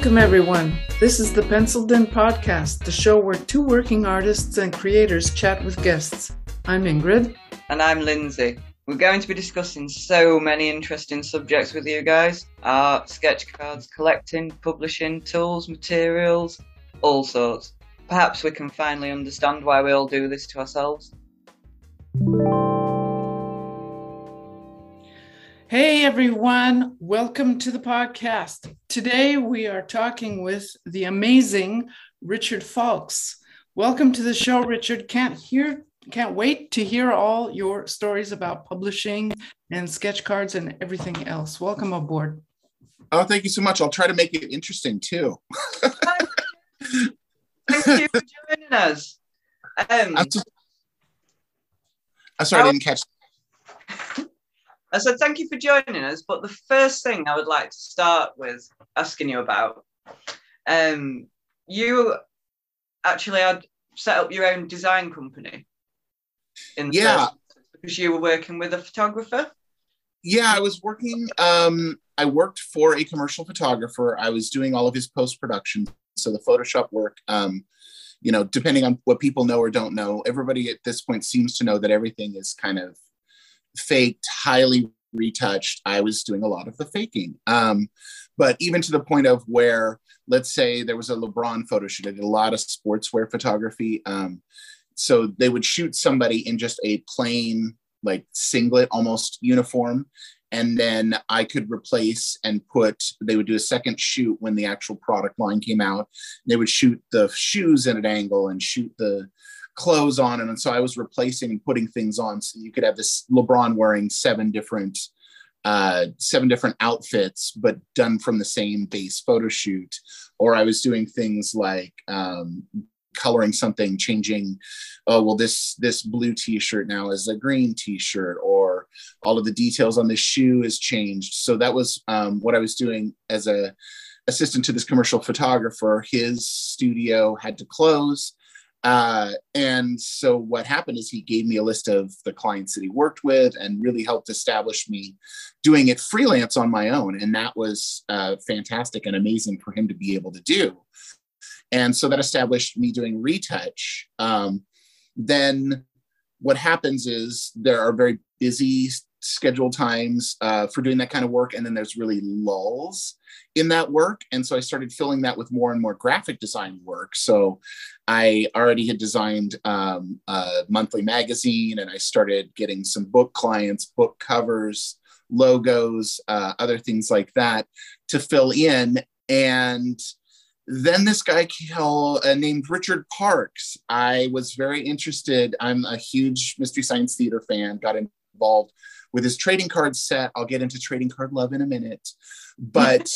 Welcome, everyone. This is the Penciled In Podcast, the show where two working artists and creators chat with guests. I'm Ingrid. And I'm Lindsey. We're going to be discussing so many interesting subjects with you guys. Art, sketch cards, collecting, publishing, tools, materials, all sorts. Perhaps we can finally understand why we all do this to ourselves. Hey everyone, welcome to the podcast. Today we are talking with the amazing Richard Fulks. Welcome to the show, Richard. Can't wait to hear all your stories about publishing and sketch cards and everything else. Welcome aboard. Oh, thank you so much. I'll try to make it interesting too. Thank you for joining us. I'm sorry, I didn't catch that. I said thank you for joining us, but the first thing I would like to start with asking you about, you actually had set up your own design company. Because you were working with a photographer? Yeah, I was working, I worked for a commercial photographer. I was doing all of his post-production, so the Photoshop work, depending on what people know or don't know, everybody at this point seems to know that everything is kind of faked, highly retouched. I was doing a lot of the faking. But even to the point of where, let's say there was a LeBron photo shoot, I did a lot of sportswear photography. So they would shoot somebody in just a plain, like singlet, almost uniform. And then I could replace and they would do a second shoot when the actual product line came out. They would shoot the shoes at an angle and shoot the clothes on. And so I was replacing and putting things on. So you could have this LeBron wearing seven different outfits, but done from the same base photo shoot. Or I was doing things like, coloring something, changing, this blue t-shirt now is a green t-shirt, or all of the details on this shoe is changed. So that was what I was doing as a assistant to this commercial photographer. His studio had to close. And so what happened is he gave me a list of the clients that he worked with and really helped establish me doing it freelance on my own. And that was fantastic and amazing for him to be able to do. And so that established me doing retouch. Then what happens is there are very busy schedule times for doing that kind of work. And then there's really lulls in that work. And so I started filling that with more and more graphic design work. So I already had designed a monthly magazine, and I started getting some book clients, book covers, logos, other things like that to fill in. And then this guy named Richard Parks. I was very interested. I'm a huge Mystery Science Theater fan, got involved with his trading card set. I'll get into trading card love in a minute. But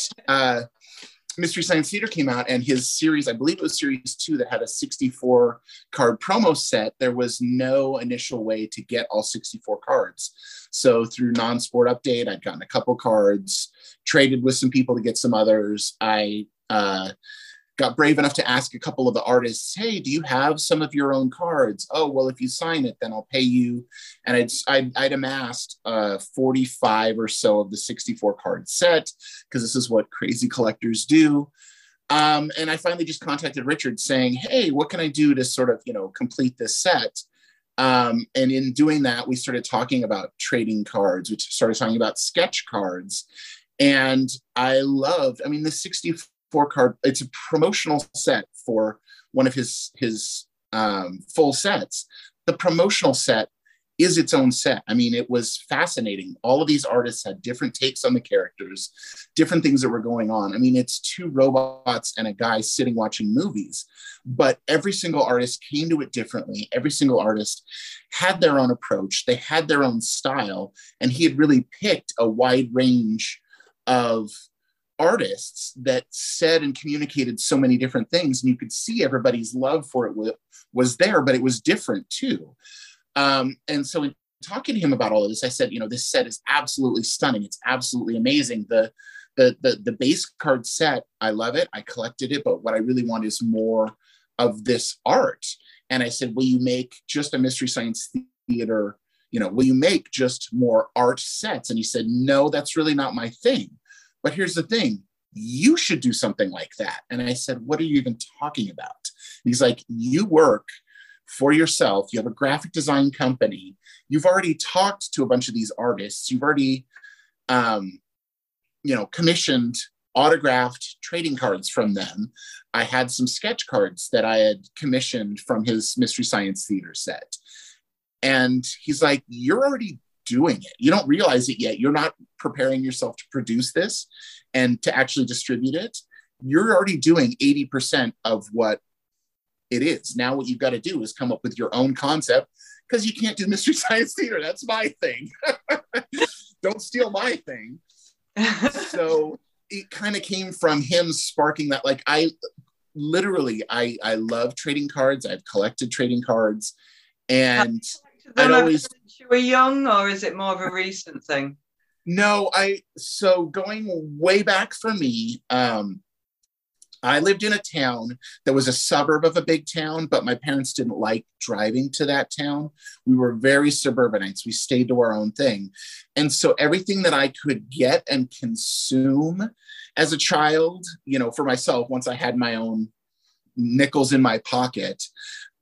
Mystery Science Theater came out, and his series, I believe it was series 2, that had a 64 card promo set. There was no initial way to get all 64 cards. So through Non-Sport Update, I'd gotten a couple cards, traded with some people to get some others. I got brave enough to ask a couple of the artists, hey, do you have some of your own cards? Oh, well, if you sign it, then I'll pay you. And I'd amassed 45 or so of the 64 card set, because this is what crazy collectors do. And I finally just contacted Richard saying, hey, what can I do to sort of, complete this set? And in doing that, we started talking about trading cards, which started talking about sketch cards. And the 64 card, it's a promotional set for one of his full sets. The promotional set is its own set. I mean, it was fascinating. All of these artists had different takes on the characters, different things that were going on. I mean, it's two robots and a guy sitting watching movies, but every single artist came to it differently. Every single artist had their own approach. They had their own style, and he had really picked a wide range of artists that said and communicated so many different things, and you could see everybody's love for it was there, but it was different too. And so in talking to him about all of this, I said, this set is absolutely stunning. It's absolutely amazing. The base card set, I love it. I collected it, but what I really want is more of this art. And I said, will you make just a Mystery Science Theater, will you make just more art sets? And he said, no, that's really not my thing. But here's the thing, you should do something like that. And I said, what are you even talking about? And he's like, you work for yourself. You have a graphic design company. You've already talked to a bunch of these artists. You've already, you know, commissioned autographed trading cards from them. I had some sketch cards that I had commissioned from his Mystery Science Theater set. And he's like, you're already doing it. You don't realize it yet. You're not preparing yourself to produce this and to actually distribute it. You're already doing 80% of what it is. Now what you've got to do is come up with your own concept, because you can't do Mystery Science Theater. That's my thing. Don't steal my thing. So it kind of came from him sparking that. Like, I love trading cards. I've collected trading cards. And I'd always... Since you were young, or is it more of a recent thing? No, so going way back for me, I lived in a town that was a suburb of a big town, but my parents didn't like driving to that town. We were very suburbanites. We stayed to our own thing. And so everything that I could get and consume as a child, you know, for myself, once I had my own nickels in my pocket,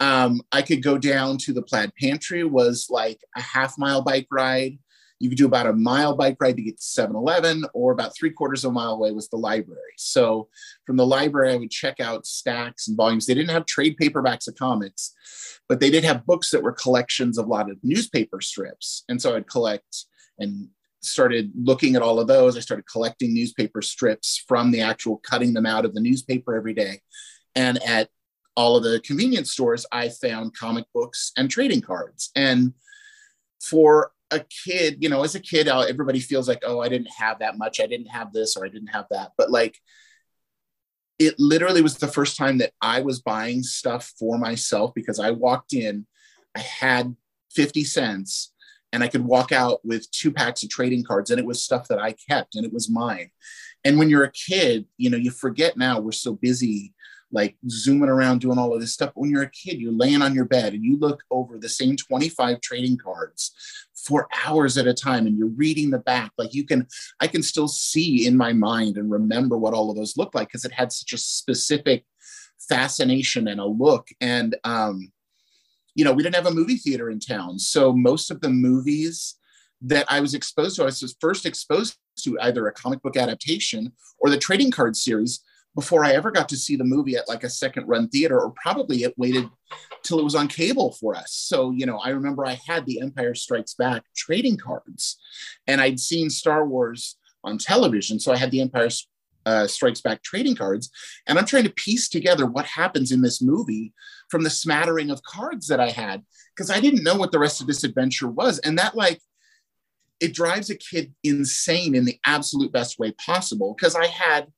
I could go down to the Plaid Pantry, was like a half-mile bike ride. You could do about a mile bike ride to get to 7-Eleven, or about 3/4 of a mile away was the library. So from the library, I would check out stacks and volumes. They didn't have trade paperbacks of comics, but they did have books that were collections of a lot of newspaper strips. And so I'd collect and started looking at all of those. I started collecting newspaper strips from the actual cutting them out of the newspaper every day. And at all of the convenience stores, I found comic books and trading cards. And for a kid, you know, as a kid, everybody feels like, oh, I didn't have that much. I didn't have this, or I didn't have that. But like, it literally was the first time that I was buying stuff for myself, because I walked in, I had 50 cents and I could walk out with 2 packs of trading cards, and it was stuff that I kept and it was mine. And when you're a kid, you know, you forget now, we're so busy like zooming around doing all of this stuff. When you're a kid, you're laying on your bed and you look over the same 25 trading cards for hours at a time, and you're reading the back. Like I can still see in my mind and remember what all of those looked like, because it had such a specific fascination and a look. And, you know, we didn't have a movie theater in town. So most of the movies that I was exposed to, I was first exposed to either a comic book adaptation or the trading card series, before I ever got to see the movie at like a second run theater, or probably it waited till it was on cable for us. So, you know, I remember I had the Empire Strikes Back trading cards, and I'd seen Star Wars on television. So I had the Empire Strikes Back trading cards, and I'm trying to piece together what happens in this movie from the smattering of cards that I had, because I didn't know what the rest of this adventure was. And that it drives a kid insane in the absolute best way possible, because I had,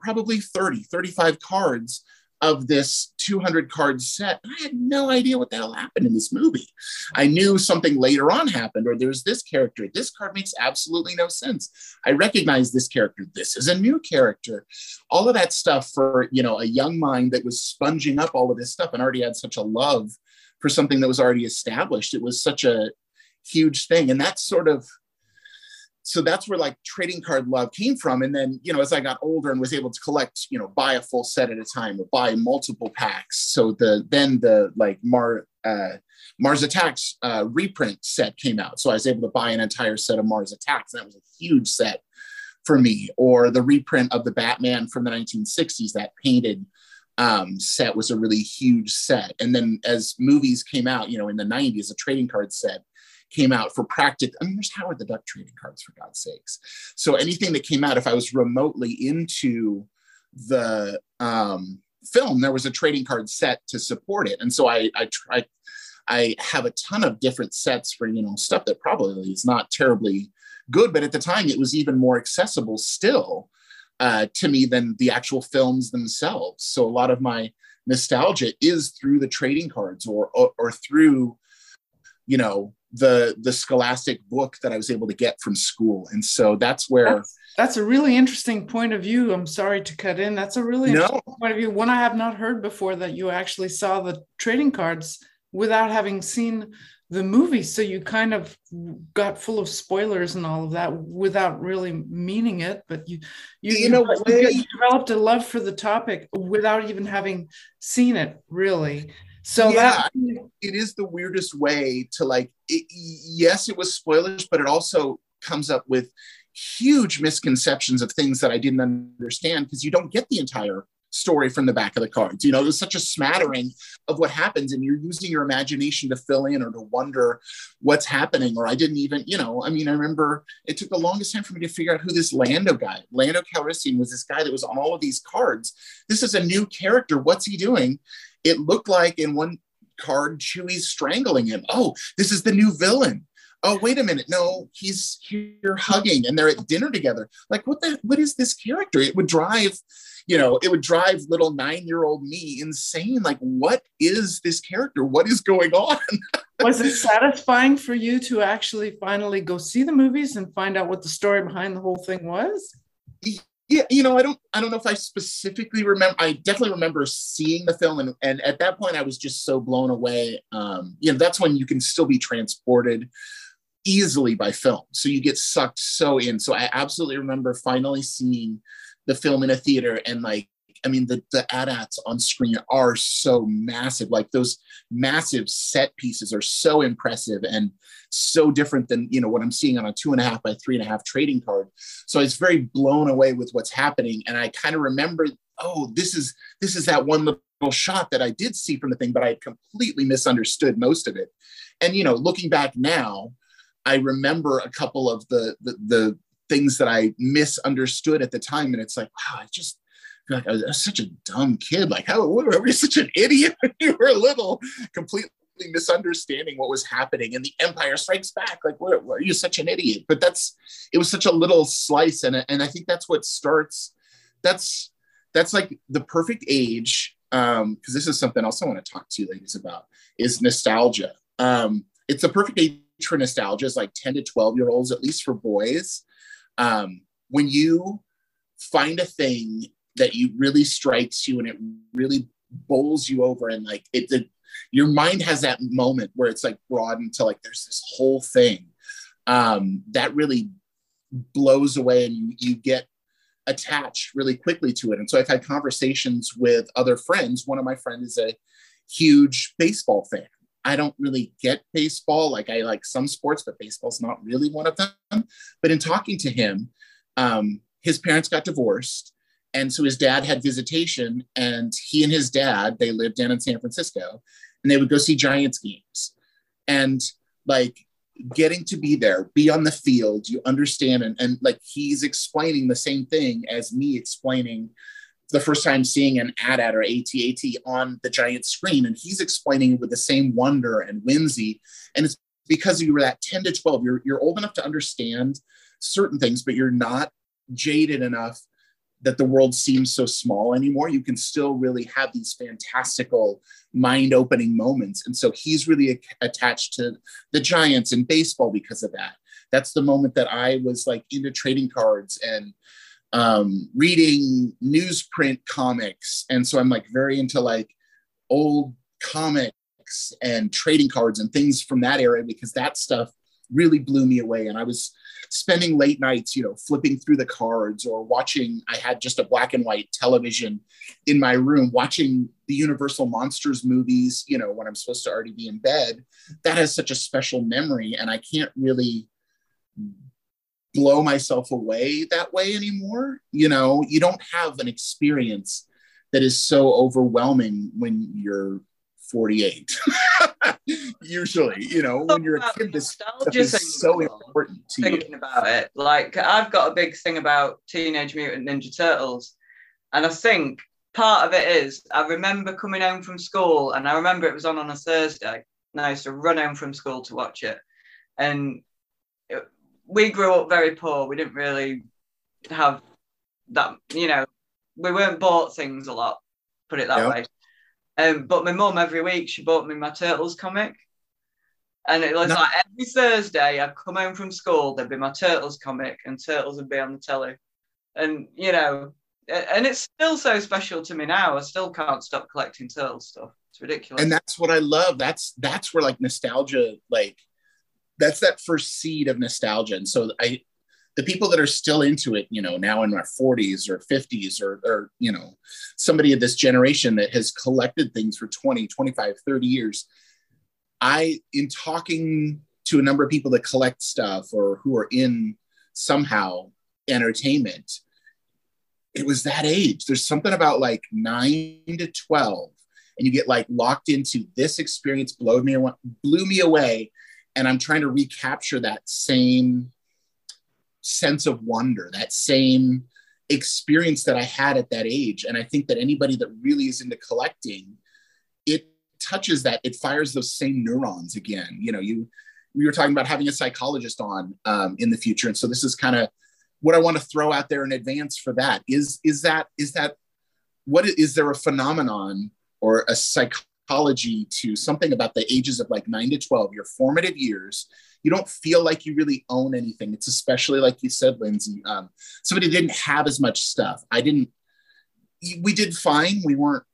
probably 30, 35 cards of this 200 card set. I had no idea what the hell happened in this movie. I knew something later on happened, or there's this character. This card makes absolutely no sense. I recognize this character. This is a new character. All of that stuff for, you know, a young mind that was sponging up all of this stuff and already had such a love for something that was already established. It was such a huge thing. And that's sort of, so that's where like trading card love came from. And then, you know, as I got older and was able to collect, you know, buy a full set at a time or buy multiple packs. So Mars Attacks reprint set came out. So I was able to buy an entire set of Mars Attacks. And that was a huge set for me. Or the reprint of the Batman from the 1960s, that painted set was a really huge set. And then as movies came out, you know, in the 90s, a trading card set came out for practical. I mean, there's Howard the Duck trading cards, for God's sakes. So anything that came out, if I was remotely into the film, there was a trading card set to support it. And so I have a ton of different sets for, you know, stuff that probably is not terribly good, but at the time it was even more accessible still to me than the actual films themselves. So a lot of my nostalgia is through the trading cards or through, you know, the scholastic book that I was able to get from school. And so that's where that's a really interesting point of view. I'm sorry to cut in. That's a really interesting point of view, one I have not heard before, that you actually saw the trading cards without having seen the movie. So you kind of got full of spoilers and all of that without really meaning it. But you developed a love for the topic without even having seen it, really. So yeah, that it is the weirdest way to like, yes, it was spoilers, but it also comes up with huge misconceptions of things that I didn't understand because you don't get the entire story from the back of the cards. You know, there's such a smattering of what happens and you're using your imagination to fill in or to wonder what's happening. Or I didn't even, you know, I mean, I remember it took the longest time for me to figure out who this Lando Calrissian was, this guy that was on all of these cards. This is a new character. What's he doing? It looked like in one card, Chewie's strangling him. Oh, this is the new villain. Oh, wait a minute. No, he's here hugging and they're at dinner together. Like, what is this character? It would drive little 9-year-old me insane. Like, what is this character? What is going on? Was it satisfying for you to actually finally go see the movies and find out what the story behind the whole thing was? Yeah, you know, I don't know if I specifically remember. I definitely remember seeing the film, and at that point, I was just so blown away. You know, that's when you can still be transported easily by film. So you get sucked so in. So I absolutely remember finally seeing the film in a theater, and like, I mean, the AT-ATs on screen are so massive. Like those massive set pieces are so impressive and so different than, you know, what I'm seeing on a 2.5 by 3.5 trading card. So I was very blown away with what's happening. And I kind of remember, oh, this is that one little shot that I did see from the thing, but I had completely misunderstood most of it. And, you know, looking back now, I remember a couple of the things that I misunderstood at the time. And it's like, wow, I was such a dumb kid. Like, how were you such an idiot when you were little, completely misunderstanding what was happening in The Empire Strikes Back? Like, were you such an idiot? But it was such a little slice. And I think that's what starts, that's like the perfect age. Cause this is something else I want to talk to you ladies about is nostalgia. It's the perfect age for nostalgia is like 10 to 12-year-olds, at least for boys. When you find a thing that you really strikes you and it really bowls you over and like your mind has that moment where it's like broadened to like, there's this whole thing that really blows away and you get attached really quickly to it. And so I've had conversations with other friends. One of my friends is a huge baseball fan. I don't really get baseball. Like I like some sports, but baseball's not really one of them. But in talking to him, his parents got divorced. And so his dad had visitation and he and his dad, they lived down in San Francisco and they would go see Giants games and like getting to be there, be on the field, you understand. And like, he's explaining the same thing as me explaining the first time seeing an AT-AT or AT-AT on the giant screen. And he's explaining it with the same wonder and whimsy. And it's because you were that 10 to 12, you're old enough to understand certain things, but you're not jaded enough that the world seems so small anymore. You can still really have these fantastical mind-opening moments. And so he's really attached to the Giants and baseball because of that. That's the moment that I was like into trading cards and reading newsprint comics. And so I'm like very into like old comics and trading cards and things from that era because that stuff really blew me away. And I was spending late nights, you know, flipping through the cards or watching, I had just a black and white television in my room, watching the Universal Monsters movies, you know, when I'm supposed to already be in bed. That has such a special memory and I can't really blow myself away that way anymore. You know, you don't have an experience that is so overwhelming when you're 48. Usually, you know, when you're a kid, this stuff is so important to you. Thinking about it, like I've got a big thing about Teenage Mutant Ninja Turtles, and I think part of it is I remember coming home from school, and I remember it was on a Thursday, and I used to run home from school to watch it. And we grew up very poor; we didn't really have that, you know, we weren't bought things a lot. Put it that way. But my mum, every week, she bought me my Turtles comic. And it was like every Thursday, I'd come home from school, there'd be my Turtles comic and Turtles would be on the telly. And, you know, and it's still so special to me now. I still can't stop collecting Turtles stuff. It's ridiculous. And that's what I love. That's where like nostalgia, like that's that first seed of nostalgia. And so the people that are still into it, you know, now in our 40s or 50s or, you know, somebody of this generation that has collected things for 20, 25, 30 years. In talking to a number of people that collect stuff or who are in somehow entertainment, it was that age. There's something about like 9 to 12 and you get like locked into this experience blew me away. And I'm trying to recapture that same sense of wonder, that same experience that I had at that age. And I think that anybody that really is into collecting, it touches that, it fires those same neurons again. You know, we were talking about having a psychologist on in the future. And so this is kind of what I want to throw out there in advance for that is that what is there a phenomenon or a psychology to something about the ages of like 9 to 12, your formative years? You don't feel like you really own anything. It's especially like you said, Lindsey, somebody didn't have as much stuff. We did fine. We weren't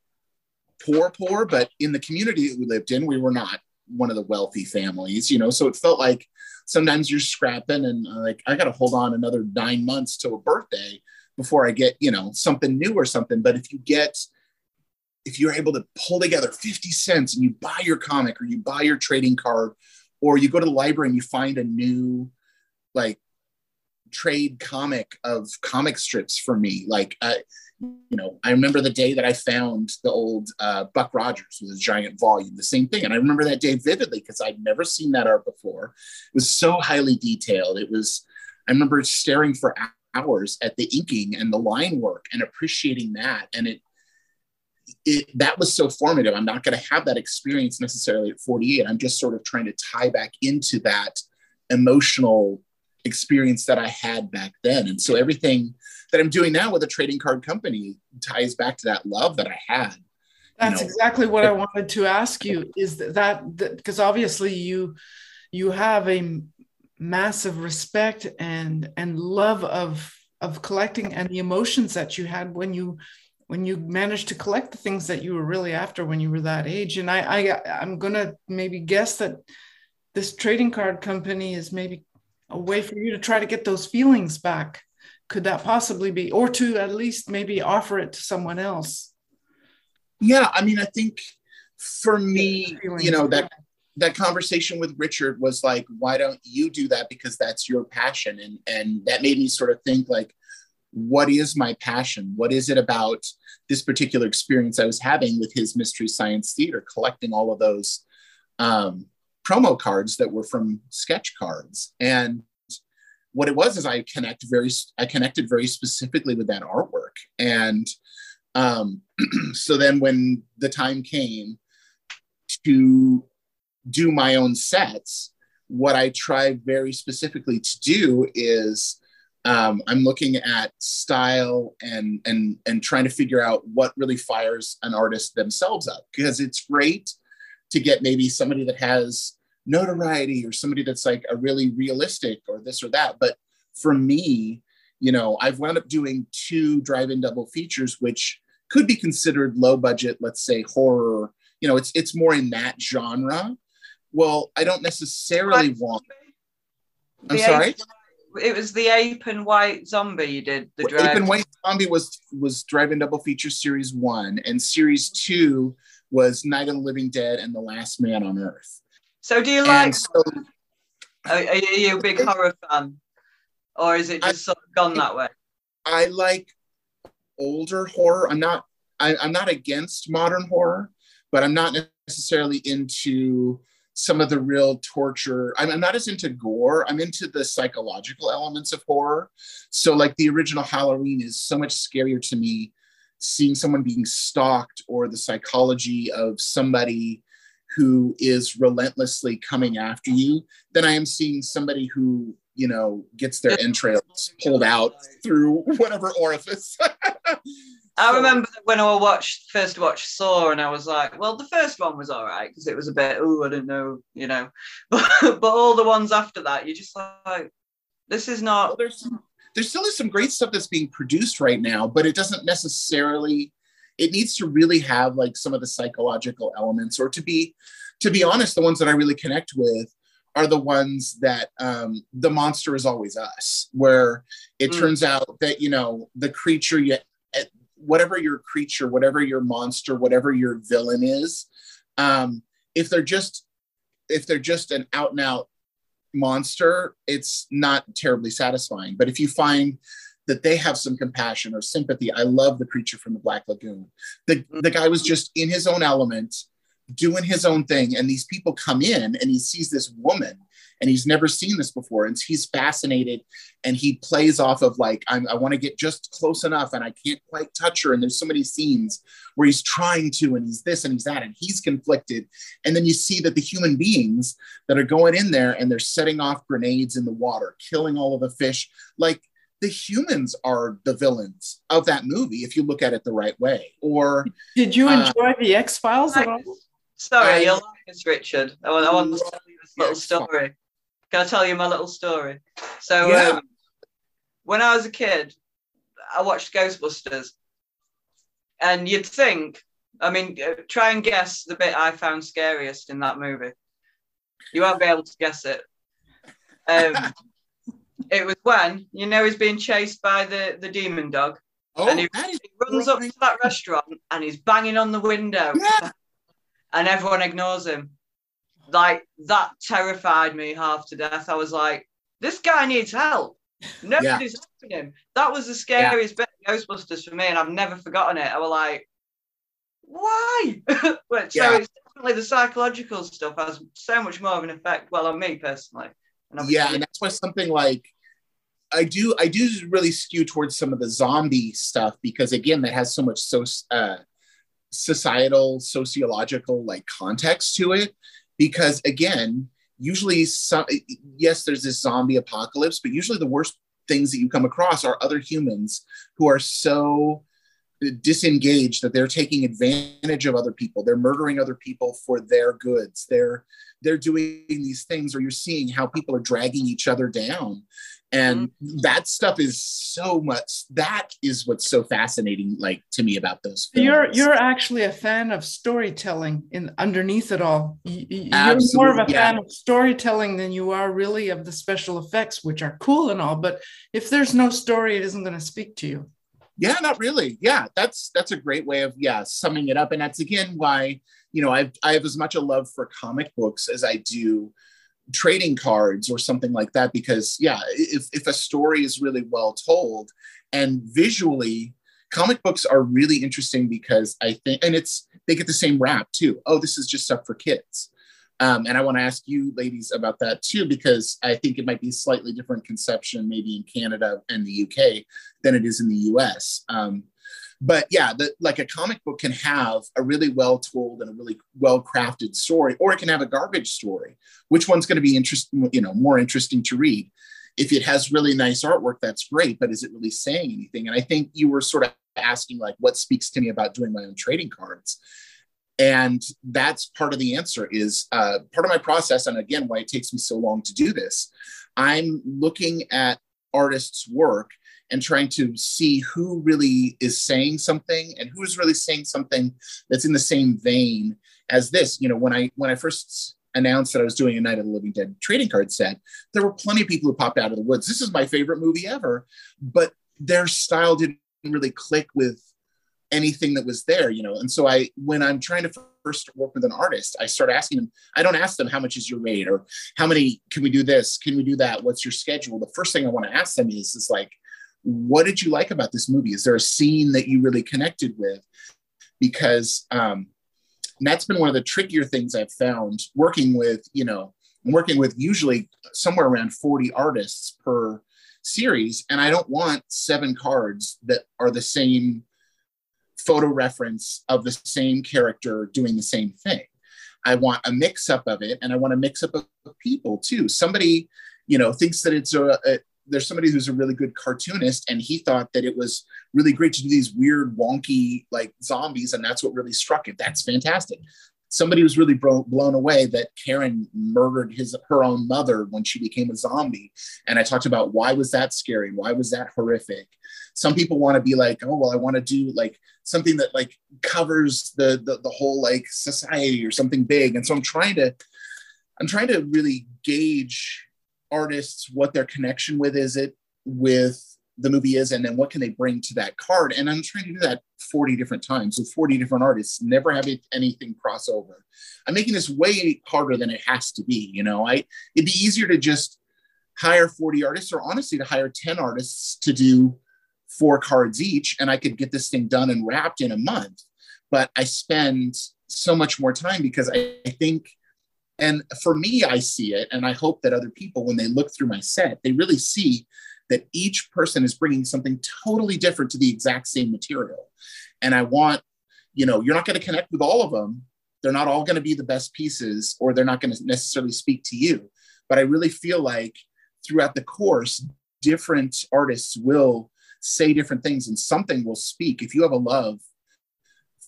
poor, but in the community that we lived in, we were not one of the wealthy families, you know? So it felt like sometimes you're scrapping and like, I got to hold on another 9 months to a birthday before I get, you know, something new or something. But if you're able to pull together 50 cents and you buy your comic or you buy your trading card, or you go to the library and you find a new like trade comic of comic strips for me. Like, you know, I remember the day that I found the old Buck Rogers with a giant volume, the same thing. And I remember that day vividly because I'd never seen that art before. It was so highly detailed. I remember staring for hours at the inking and the line work and appreciating that. And that was so formative. I'm not going to have that experience necessarily at 48. I'm just sort of trying to tie back into that emotional experience that I had back then. And so everything that I'm doing now with a trading card company ties back to that love that I had. That's exactly what I wanted to ask you, is that because obviously you have a massive respect and love of collecting and the emotions that you had when you managed to collect the things that you were really after when you were that age. And I'm going to maybe guess that this trading card company is maybe a way for you to try to get those feelings back. Could that possibly be, or to at least maybe offer it to someone else? Yeah. I mean, I think for me, you know, that conversation with Richard was like, why don't you do that? Because that's your passion. And that made me sort of think like, what is my passion? What is it about this particular experience I was having with his Mystery Science Theater, collecting all of those promo cards that were from sketch cards? And what it was is I connected very specifically with that artwork. And so then when the time came to do my own sets, what I try very specifically to do is I'm looking at style and trying to figure out what really fires an artist themselves up, because it's great to get maybe somebody that has notoriety or somebody that's like a really realistic or this or that. But for me, you know, I've wound up doing 2 drive-in double features, which could be considered low budget, let's say horror, you know, it's more in that genre. Well, I don't necessarily sorry? It was the Ape and White Zombie you did. Ape and White Zombie was Drive-In Double Feature Series 1, and Series 2 was Night of the Living Dead and The Last Man on Earth. So do you like... are you a big horror fan? Or is it just sort of gone that way? I like older horror. I'm not against modern horror, but I'm not necessarily into... some of the real torture. I'm not as into gore. I'm into the psychological elements of horror. So like the original Halloween is so much scarier to me, seeing someone being stalked or the psychology of somebody who is relentlessly coming after you, than I am seeing somebody who, you know, gets their entrails pulled out through whatever orifice. I remember when I first watched Saw, and I was like, well, the first one was all right because it was a bit, I don't know, you know, but all the ones after that, you're just like, this is not... Well, there still is some great stuff that's being produced right now, but it doesn't necessarily it needs to really have like some of the psychological elements, or to be honest, the ones that I really connect with are the ones that the monster is always us, where it turns out that, you know, the creature, whatever your creature, whatever your monster, whatever your villain is, if they're just an out and out monster, it's not terribly satisfying. But if you find that they have some compassion or sympathy, I love the creature from the Black Lagoon. The guy was just in his own element, doing his own thing. And these people come in and he sees this woman and he's never seen this before. And he's fascinated and he plays off of like, I want to get just close enough and I can't quite touch her. And there's so many scenes where he's trying to, and he's this and he's that, and he's conflicted. And then you see that the human beings that are going in there and they're setting off grenades in the water, killing all of the fish. Like, the humans are the villains of that movie, if you look at it the right way. Or did you enjoy the X-Files at all? Sorry, you'll like this, Richard. I want to tell you this little story. Can I tell you my little story? So when I was a kid, I watched Ghostbusters. And you'd think, I mean, try and guess the bit I found scariest in that movie. You won't be able to guess it. It was when, you know, he's being chased by the demon dog. Oh, and he runs up to that restaurant and he's banging on the window. Yeah. And everyone ignores him. Like, that terrified me half to death. I was like, this guy needs help. Nobody's helping him. That was the scariest bit of Ghostbusters for me, and I've never forgotten it. I was like, why? So it's definitely the psychological stuff has so much more of an effect, well, on me personally. And that's why something like, I do really skew towards some of the zombie stuff, because again, that has so much societal, sociological like context to it. Because again, usually, there's this zombie apocalypse, but usually the worst things that you come across are other humans who are so disengaged that they're taking advantage of other people. They're murdering other people for their goods. They're doing these things, or you're seeing how people are dragging each other down. And that stuff is so much, that is what's so fascinating, like, to me about those films. You're actually a fan of storytelling underneath it all. You're more of a fan of storytelling than you are really of the special effects, which are cool and all, but if there's no story, it isn't going to speak to you. Yeah, not really. Yeah, that's a great way of summing it up. And that's again why, you know, I have as much a love for comic books as I do trading cards or something like that, because if a story is really well told, and visually comic books are really interesting, because I think, and they get the same rap too. Oh, this is just stuff for kids. And I want to ask you ladies about that too, because I think it might be a slightly different conception maybe in Canada and the UK than it is in the US. But a comic book can have a really well-told and a really well-crafted story, or it can have a garbage story. Which one's going to be interesting, you know, more interesting to read? If it has really nice artwork, that's great, but is it really saying anything? And I think you were sort of asking, like, what speaks to me about doing my own trading cards? And that's part of the answer is part of my process. And again, why it takes me so long to do this. I'm looking at artists' work and trying to see who really is saying something and who is really saying something that's in the same vein as this. You know, when I first announced that I was doing a Night of the Living Dead trading card set, there were plenty of people who popped out of the woods. This is my favorite movie ever, but their style didn't really click with anything that was there, you know. And so when I'm trying to first work with an artist, I start asking them, I don't ask them how much is your rate or how many, can we do this? Can we do that? What's your schedule? The first thing I want to ask them is like, what did you like about this movie? Is there a scene that you really connected with? Because that's been one of the trickier things I've found working with, you know, usually somewhere around 40 artists per series. And I don't want 7 cards that are the same photo reference of the same character doing the same thing. I want a mix up of it, and I want a mix up of people too. Somebody, you know, thinks that it's there's somebody who's a really good cartoonist, and he thought that it was really great to do these weird, wonky like zombies, and that's what really struck it. That's fantastic. somebody was really blown away that Karen murdered her own mother when she became a zombie. And I talked about, why was that scary? Why was that horrific? Some people want to be like, oh, well, I want to do like something that like covers the whole like society or something big. And so I'm trying to really gauge artists, what their connection with the movie is, and then what can they bring to that card. And I'm trying to do that 40 different times with 40 different artists, never having anything cross over. I'm making this way harder than it has to be. You know, it'd be easier to just hire 40 artists, or honestly to hire 10 artists to do 4 cards each. And I could get this thing done and wrapped in a month, but I spend so much more time because I think, and for me, I see it. And I hope that other people, when they look through my set, they really see that each person is bringing something totally different to the exact same material. And I want, you know, you're not going to connect with all of them. They're not all going to be the best pieces, or they're not going to necessarily speak to you. But I really feel like throughout the course, different artists will say different things and something will speak. If you have a love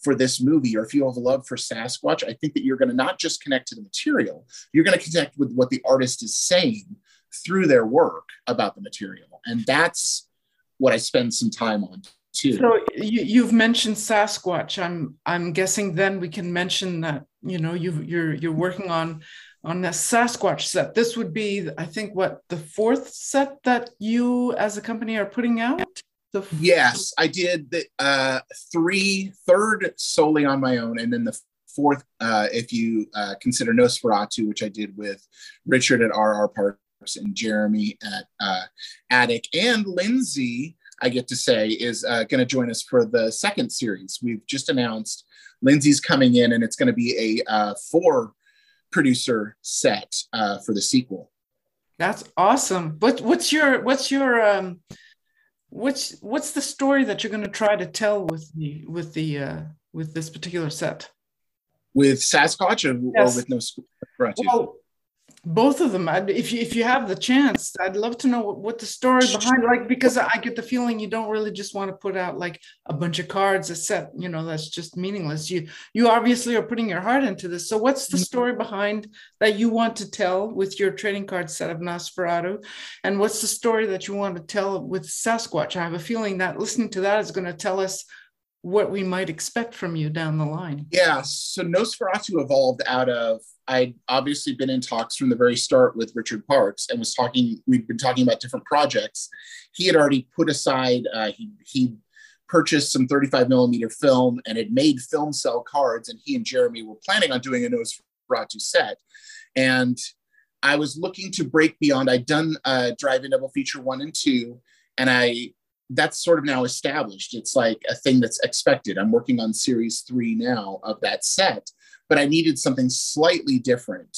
for this movie, or if you have a love for Sasquatch, I think that you're going to not just connect to the material, you're going to connect with what the artist is saying through their work about the material. And that's what I spend some time on too. So you've mentioned Sasquatch. I'm guessing then we can mention that, you know, you're working on the Sasquatch set. This would be, I think, what, the 4th set that you as a company are putting out? Yes, I did the third solely on my own, and then the 4th, if you consider Nosferatu, which I did with Richard at RR Parks, and Jeremy at Attic, and Lindsey, I get to say, is going to join us for the 2nd series. We've just announced Lindsey's coming in, and it's going to be a 4-producer set for the sequel. That's awesome. What's the story that you're going to try to tell with this particular set? With Sasquatch or with Nosferatu? Well, both of them. If you have the chance, I'd love to know what the story behind, like, because I get the feeling you don't really just want to put out like a bunch of cards, a set, you know, that's just meaningless. You obviously are putting your heart into this. So what's the story behind that you want to tell with your trading card set of Nosferatu? And what's the story that you want to tell with Sasquatch? I have a feeling that listening to that is going to tell us what we might expect from you down the line. Yeah, so Nosferatu evolved out of, I'd obviously been in talks from the very start with Richard Parks, and we'd been talking about different projects. He had already put aside, he purchased some 35 millimeter film and had made film cell cards, and he and Jeremy were planning on doing a Nosferatu set. And I was looking to break beyond, I'd done Drive-In Double Feature 1 and 2, and that's sort of now established. It's like a thing that's expected. I'm working on series 3 now of that set, but I needed something slightly different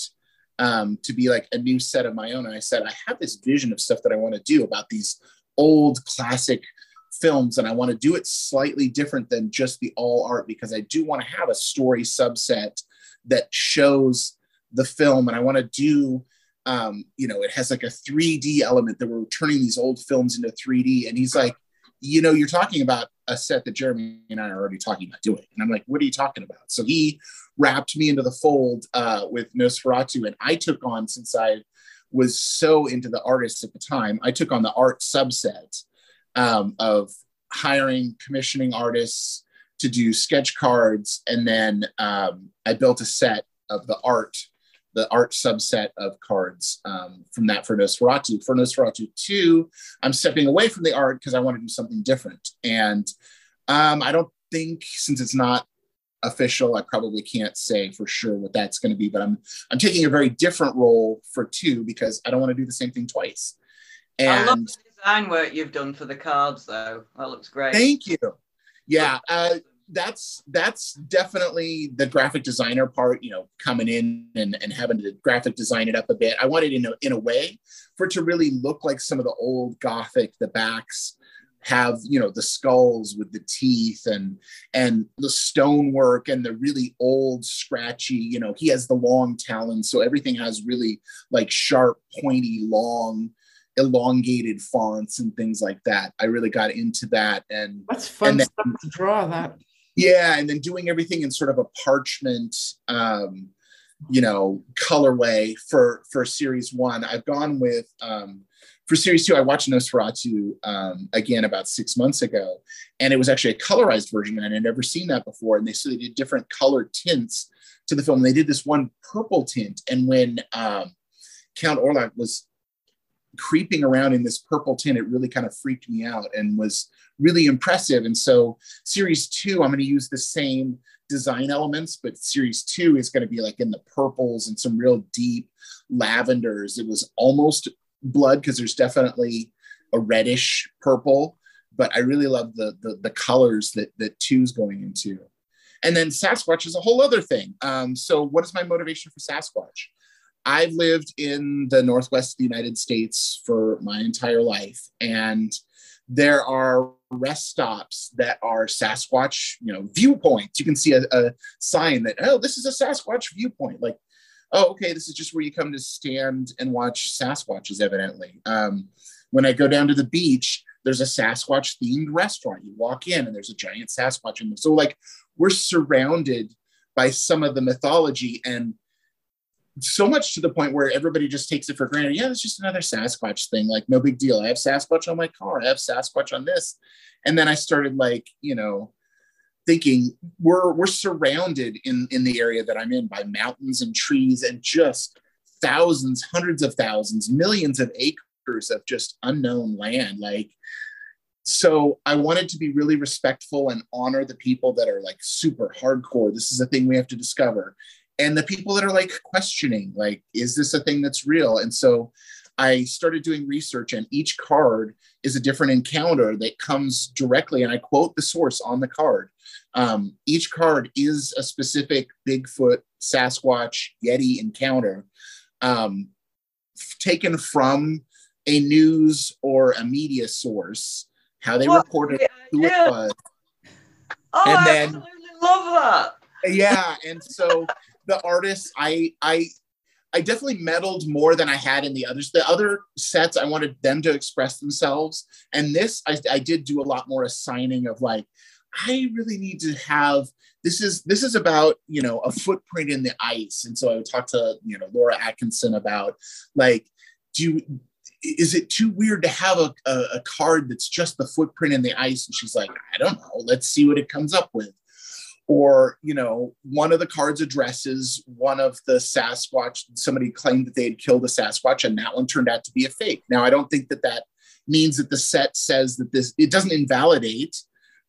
to be like a new set of my own. And I said, I have this vision of stuff that I want to do about these old classic films, and I want to do it slightly different than just the all art, because I do want to have a story subset that shows the film. And I want to do you know, it has like a 3D element that we're turning these old films into 3D. And he's like, you know, you're talking about a set that Jeremy and I are already talking about doing. And I'm like, what are you talking about? So he wrapped me into the fold with Nosferatu. And I took on, since I was so into the artists at the time, I took on the art subset of hiring, commissioning artists to do sketch cards. And then I built a set of the art subset of cards from that for Nosferatu. For Nosferatu 2, I'm stepping away from the art because I want to do something different. And I don't think, since it's not official, I probably can't say for sure what that's going to be, but I'm taking a very different role for 2 because I don't want to do the same thing twice. And I love the design work you've done for the cards though. That looks great. Thank you. Yeah. That's definitely the graphic designer part, you know, coming in and having to graphic design it up a bit. I wanted in a way for it to really look like some of the old Gothic. The backs have, you know, the skulls with the teeth and the stonework and the really old scratchy, you know, he has the long talons. So everything has really like sharp, pointy, long, elongated fonts and things like that. I really got into that. And that's fun stuff to draw that. Yeah, and then doing everything in sort of a parchment, colorway for series one. I've gone with, for series two, I watched Nosferatu again about 6 months ago, and it was actually a colorized version, and I'd never seen that before. And so they did different color tints to the film. They did this one purple tint, and when Count Orlok was creeping around in this purple tint, it really kind of freaked me out and was really impressive. And so series two, I'm going to use the same design elements, but series two is going to be like in the purples and some real deep lavenders. It was almost blood because there's definitely a reddish purple, but I really love the colors that two's going into. And then Sasquatch is a whole other thing. So what is my motivation for Sasquatch? I've lived in the Northwest of the United States for my entire life, and there are rest stops that are Sasquatch, viewpoints. You can see a sign that, oh, this is a Sasquatch viewpoint. Like, oh, okay, this is just where you come to stand and watch Sasquatches, evidently. When I go down to the beach, there's a Sasquatch-themed restaurant. You walk in, and there's a giant Sasquatch in there. So, we're surrounded by some of the mythology, and so much to the point where everybody just takes it for granted. Yeah, it's just another Sasquatch thing. No big deal. I have Sasquatch on my car. I have Sasquatch on this. And then I started thinking we're surrounded in the area that I'm in by mountains and trees and just thousands, hundreds of thousands, millions of acres of just unknown land. So I wanted to be really respectful and honor the people that are super hardcore. This is a thing we have to discover. And the people that are questioning, is this a thing that's real? And so I started doing research, and each card is a different encounter that comes directly. And I quote the source on the card. Each card is a specific Bigfoot, Sasquatch, Yeti encounter taken from a news or a media source, how they reported who it was. Oh, and I absolutely love that. Yeah. And so... the artists, I definitely meddled more than I had in the others. The other sets, I wanted them to express themselves. And this, I did do a lot more assigning of I really need to have, this is about, a footprint in the ice. And so I would talk to, Laura Atkinson about is it too weird to have a card that's just the footprint in the ice? And she's like, I don't know, let's see what it comes up with. Or, one of the cards addresses one of the Sasquatch. Somebody claimed that they had killed a Sasquatch, and that one turned out to be a fake. Now, I don't think that means that the set says that it doesn't invalidate,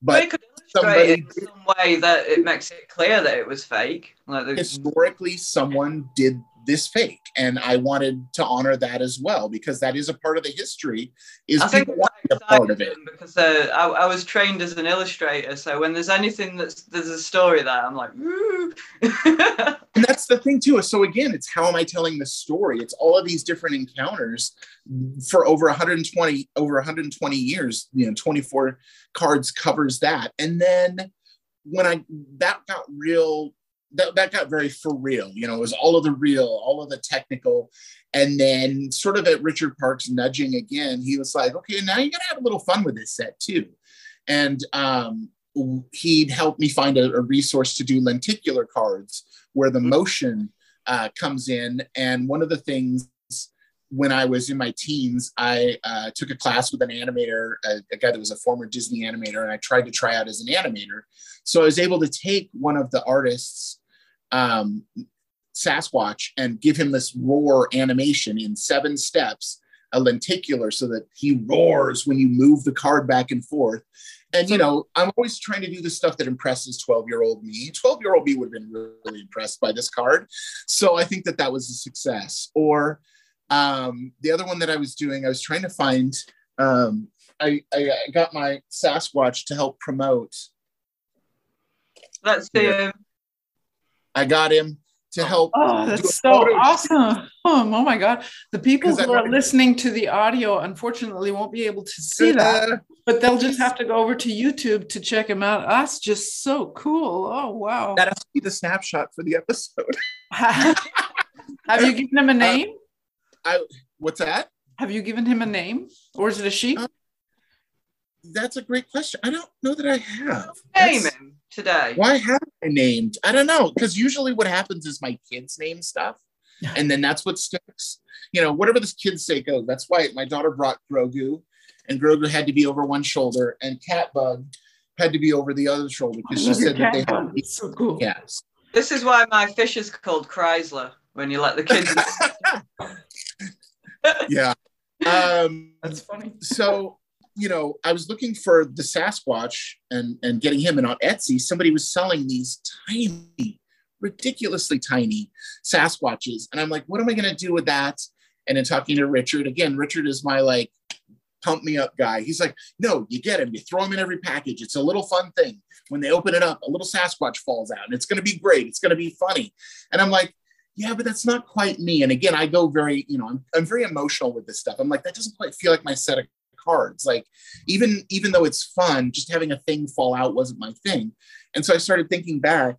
but it could illustrate it in some way that it makes it clear that it was fake. Historically, someone did this fake, and I wanted to honor that as well, because that is a part of the history. I think a part of it, because I was trained as an illustrator, so when there's anything there's a story there, I'm like, woo. And that's the thing too. So again, it's how am I telling the story? It's all of these different encounters for over 120 years. 24 cards covers that, and then when that got real. That got very for real, it was all of the real, all of the technical. And then sort of at Richard Parks nudging again, he was like, okay, now you're going to have a little fun with this set too. And he'd helped me find a resource to do lenticular cards where the motion comes in. And one of the things when I was in my teens, I took a class with an animator, a guy that was a former Disney animator, and I tried to try out as an animator. So I was able to take one of the artists, Sasquatch, and give him this roar animation in 7 steps, a lenticular, so that he roars when you move the card back and forth. And, I'm always trying to do the stuff that impresses 12-year-old me. 12-year-old me would have been really impressed by this card. So I think that was a success. Or... the other one that I was doing, I was trying to find, I got my Sasquatch to help promote. Let's see him. I got him to help. Oh, that's so awesome. Oh my God. The people who are listening to the audio, unfortunately, won't be able to see that, but they'll just have to go over to YouTube to check him out. That's just so cool. Oh, wow. That has to be the snapshot for the episode. Have you given him a name? What's that? Have you given him a name, or is it a she? That's a great question. I don't know that I have. Hey, man, today. Why have I named? I don't know, because usually what happens is my kids name stuff, and then that's what sticks. You know, whatever the kids say goes. That's why my daughter brought Grogu, and Grogu had to be over one shoulder, and Catbug had to be over the other shoulder, because she said that they had to so cool. Cats. This is why my fish is called Chrysler, when you let the kids. Yeah. That's funny. So, you know, I was looking for the Sasquatch and getting him, and on Etsy, somebody was selling these tiny, ridiculously tiny Sasquatches. And I'm like, what am I going to do with that? And then talking to Richard, again, Richard is my like, pump me up guy. He's like, no, you get him. You throw him in every package. It's a little fun thing. When they open it up, a little Sasquatch falls out and it's going to be great. It's going to be funny. And I'm like, yeah, but that's not quite me. And again, I go very, you know, I'm very emotional with this stuff. I'm like, that doesn't quite feel like my set of cards. Like, even though it's fun, just having a thing fall out wasn't my thing. And so I started thinking back,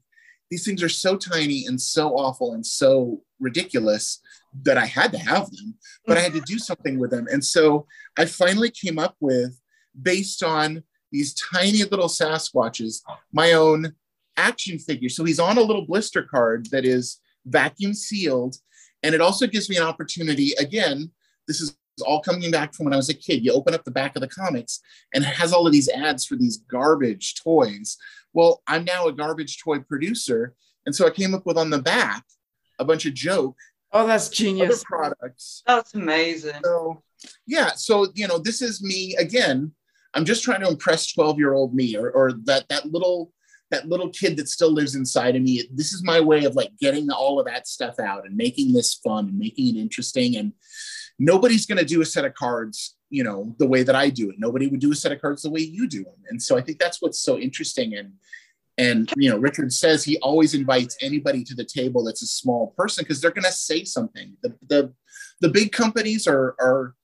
these things are so tiny and so awful and so ridiculous that I had to have them, but I had to do something with them. And so I finally came up with, based on these tiny little Sasquatches, my own action figure. So he's on a little blister card that is vacuum sealed. And it also gives me an opportunity, again, this is all coming back from when I was a kid. You open up the back of the comics and it has all of these ads for these garbage toys. Well, I'm now a garbage toy producer. And so I came up with on the back a bunch of joke. Oh, that's genius. Other products. That's amazing. So, yeah. So, you know, this is me again. I'm just trying to impress 12-year-old me, or that little kid that still lives inside of me. This is my way of like getting all of that stuff out and making this fun and making it interesting. And nobody's going to do a set of cards, you know, the way that I do it. Nobody would do a set of cards the way you do them. And so I think that's what's so interesting. And you know, Richard says he always invites anybody to the table that's a small person, because they're going to say something. The big companies are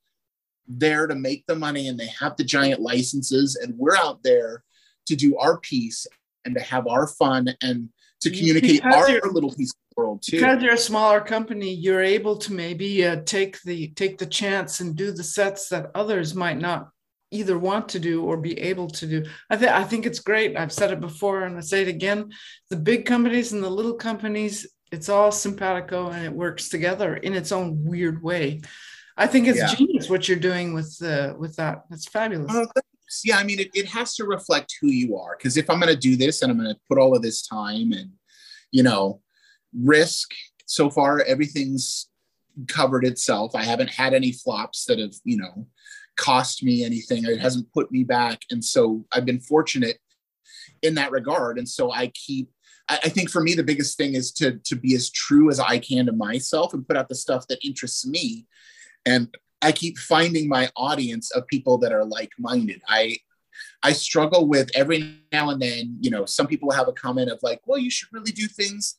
there to make the money, and they have the giant licenses, and we're out there to do our piece and to have our fun and to communicate our little piece of the world too. Because you're a smaller company, you're able to maybe take the chance and do the sets that others might not either want to do or be able to do. I think it's great. I've said it before and I say it again. The big companies and the little companies, it's all simpatico, and it works together in its own weird way. I think it's genius what you're doing with that. It's fabulous. Yeah, I mean, it has to reflect who you are, because if I'm going to do this and I'm going to put all of this time and, you know, risk, so far everything's covered itself. I haven't had any flops that have, you know, cost me anything. It hasn't put me back. And so I've been fortunate in that regard. And so I think for me, the biggest thing is to be as true as I can to myself and put out the stuff that interests me. And I keep finding my audience of people that are like-minded. I struggle with every now and then, you know, some people have a comment of like, well, you should really do things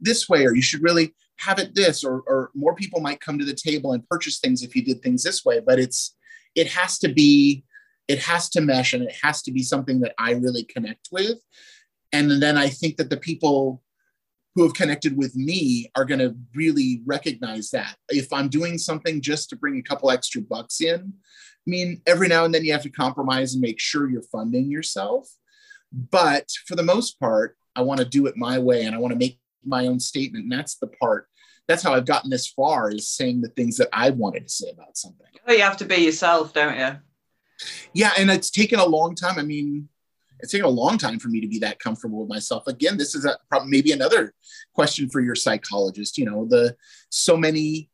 this way, or you should really have it this, or more people might come to the table and purchase things if you did things this way. But it has to mesh, and it has to be something that I really connect with. And then I think that the people who have connected with me are going to really recognize that. If I'm doing something just to bring a couple extra bucks in, I mean, every now and then you have to compromise and make sure you're funding yourself. But for the most part, I want to do it my way, and I want to make my own statement. And that's the part. That's how I've gotten this far, is saying the things that I wanted to say about something. You have to be yourself, don't you? Yeah, and it's taken a long time. I mean, it's taken a long time for me to be that comfortable with myself. Again, this is maybe another question for your psychologist. You know, so many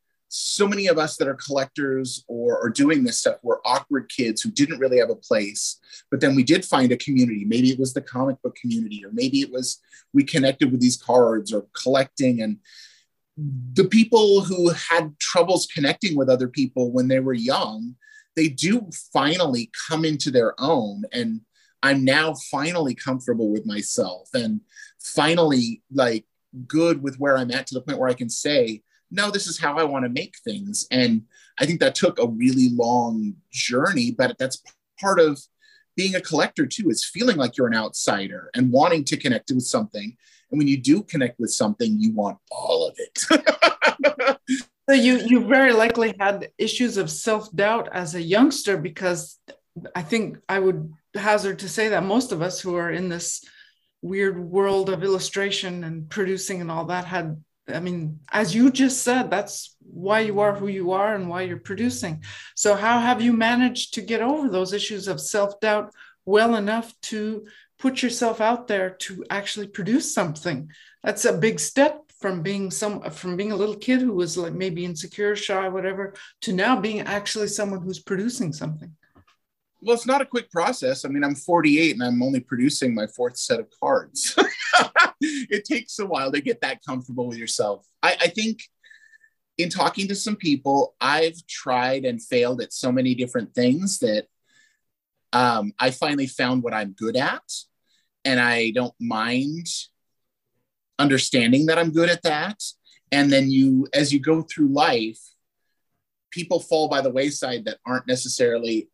of us that are collectors or doing this stuff were awkward kids who didn't really have a place, but then we did find a community. Maybe it was the comic book community, or maybe it was we connected with these cards or collecting. And the people who had troubles connecting with other people when they were young, they do finally come into their own. And I'm now finally comfortable with myself, and finally like good with where I'm at, to the point where I can say, no, this is how I want to make things. And I think that took a really long journey, but that's part of being a collector too, is feeling like you're an outsider and wanting to connect with something. And when you do connect with something, you want all of it. So you very likely had issues of self-doubt as a youngster, because I think I would hazard to say that most of us who are in this weird world of illustration and producing and all that had, I mean, as you just said, that's why you are who you are and why you're producing. So how have you managed to get over those issues of self-doubt well enough to put yourself out there to actually produce something? That's a big step from being a little kid who was like maybe insecure, shy, whatever, to now being actually someone who's producing something. Well, it's not a quick process. I mean, I'm 48 and I'm only producing my 4th set of cards. It takes a while to get that comfortable with yourself. I think in talking to some people, I've tried and failed at so many different things that I finally found what I'm good at. And I don't mind understanding that I'm good at that. And then as you go through life, people fall by the wayside that aren't necessarily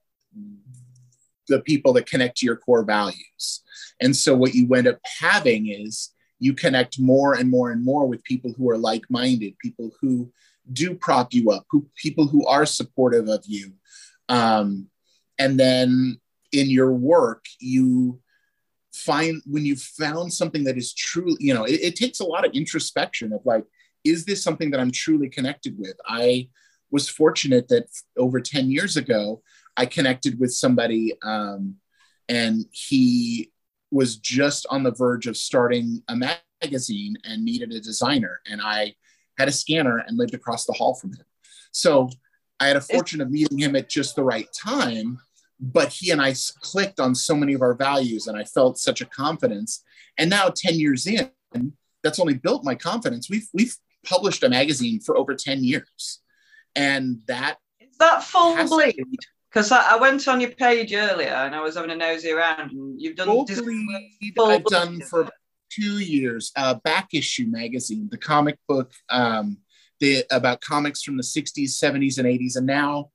the people that connect to your core values. And so what you end up having is you connect more and more and more with people who are like-minded, people who do prop you up, people who are supportive of you. And then in your work, you find, when you've found something that is truly, you know, it takes a lot of introspection of like, is this something that I'm truly connected with? I was fortunate that over 10 years ago, I connected with somebody and he was just on the verge of starting a magazine and needed a designer. And I had a scanner and lived across the hall from him. So I had a fortune of meeting him at just the right time, but he and I clicked on so many of our values and I felt such a confidence. And now 10 years in, that's only built my confidence. We've published a magazine for over 10 years. And that- Is that full bleed? Because I went on your page earlier and I was having a nosy around and you've done- I've done for 2 years, Back Issue magazine, the comic book about comics from the 60s, 70s, and 80s. And now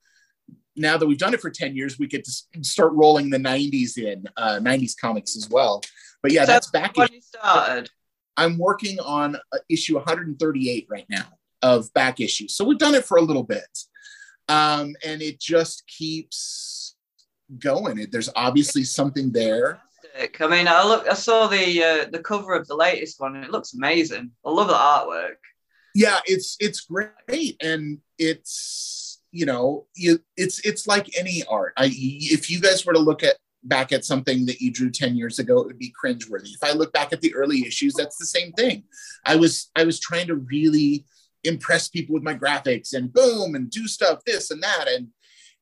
that we've done it for 10 years, we get to start rolling the 90s in, 90s comics as well. But yeah, so that's Back Issue. You started. I'm working on issue 138 right now of Back Issue. So we've done it for a little bit. And it just keeps going. There's obviously something there. I mean, I saw the cover of the latest one. And it looks amazing. I love the artwork. Yeah, it's great, and it's, you know, it's like any art. If you guys were to look back at something that you drew 10 years ago, it would be cringeworthy. If I look back at the early issues, that's the same thing. I was trying to really impress people with my graphics and boom and do stuff this and that,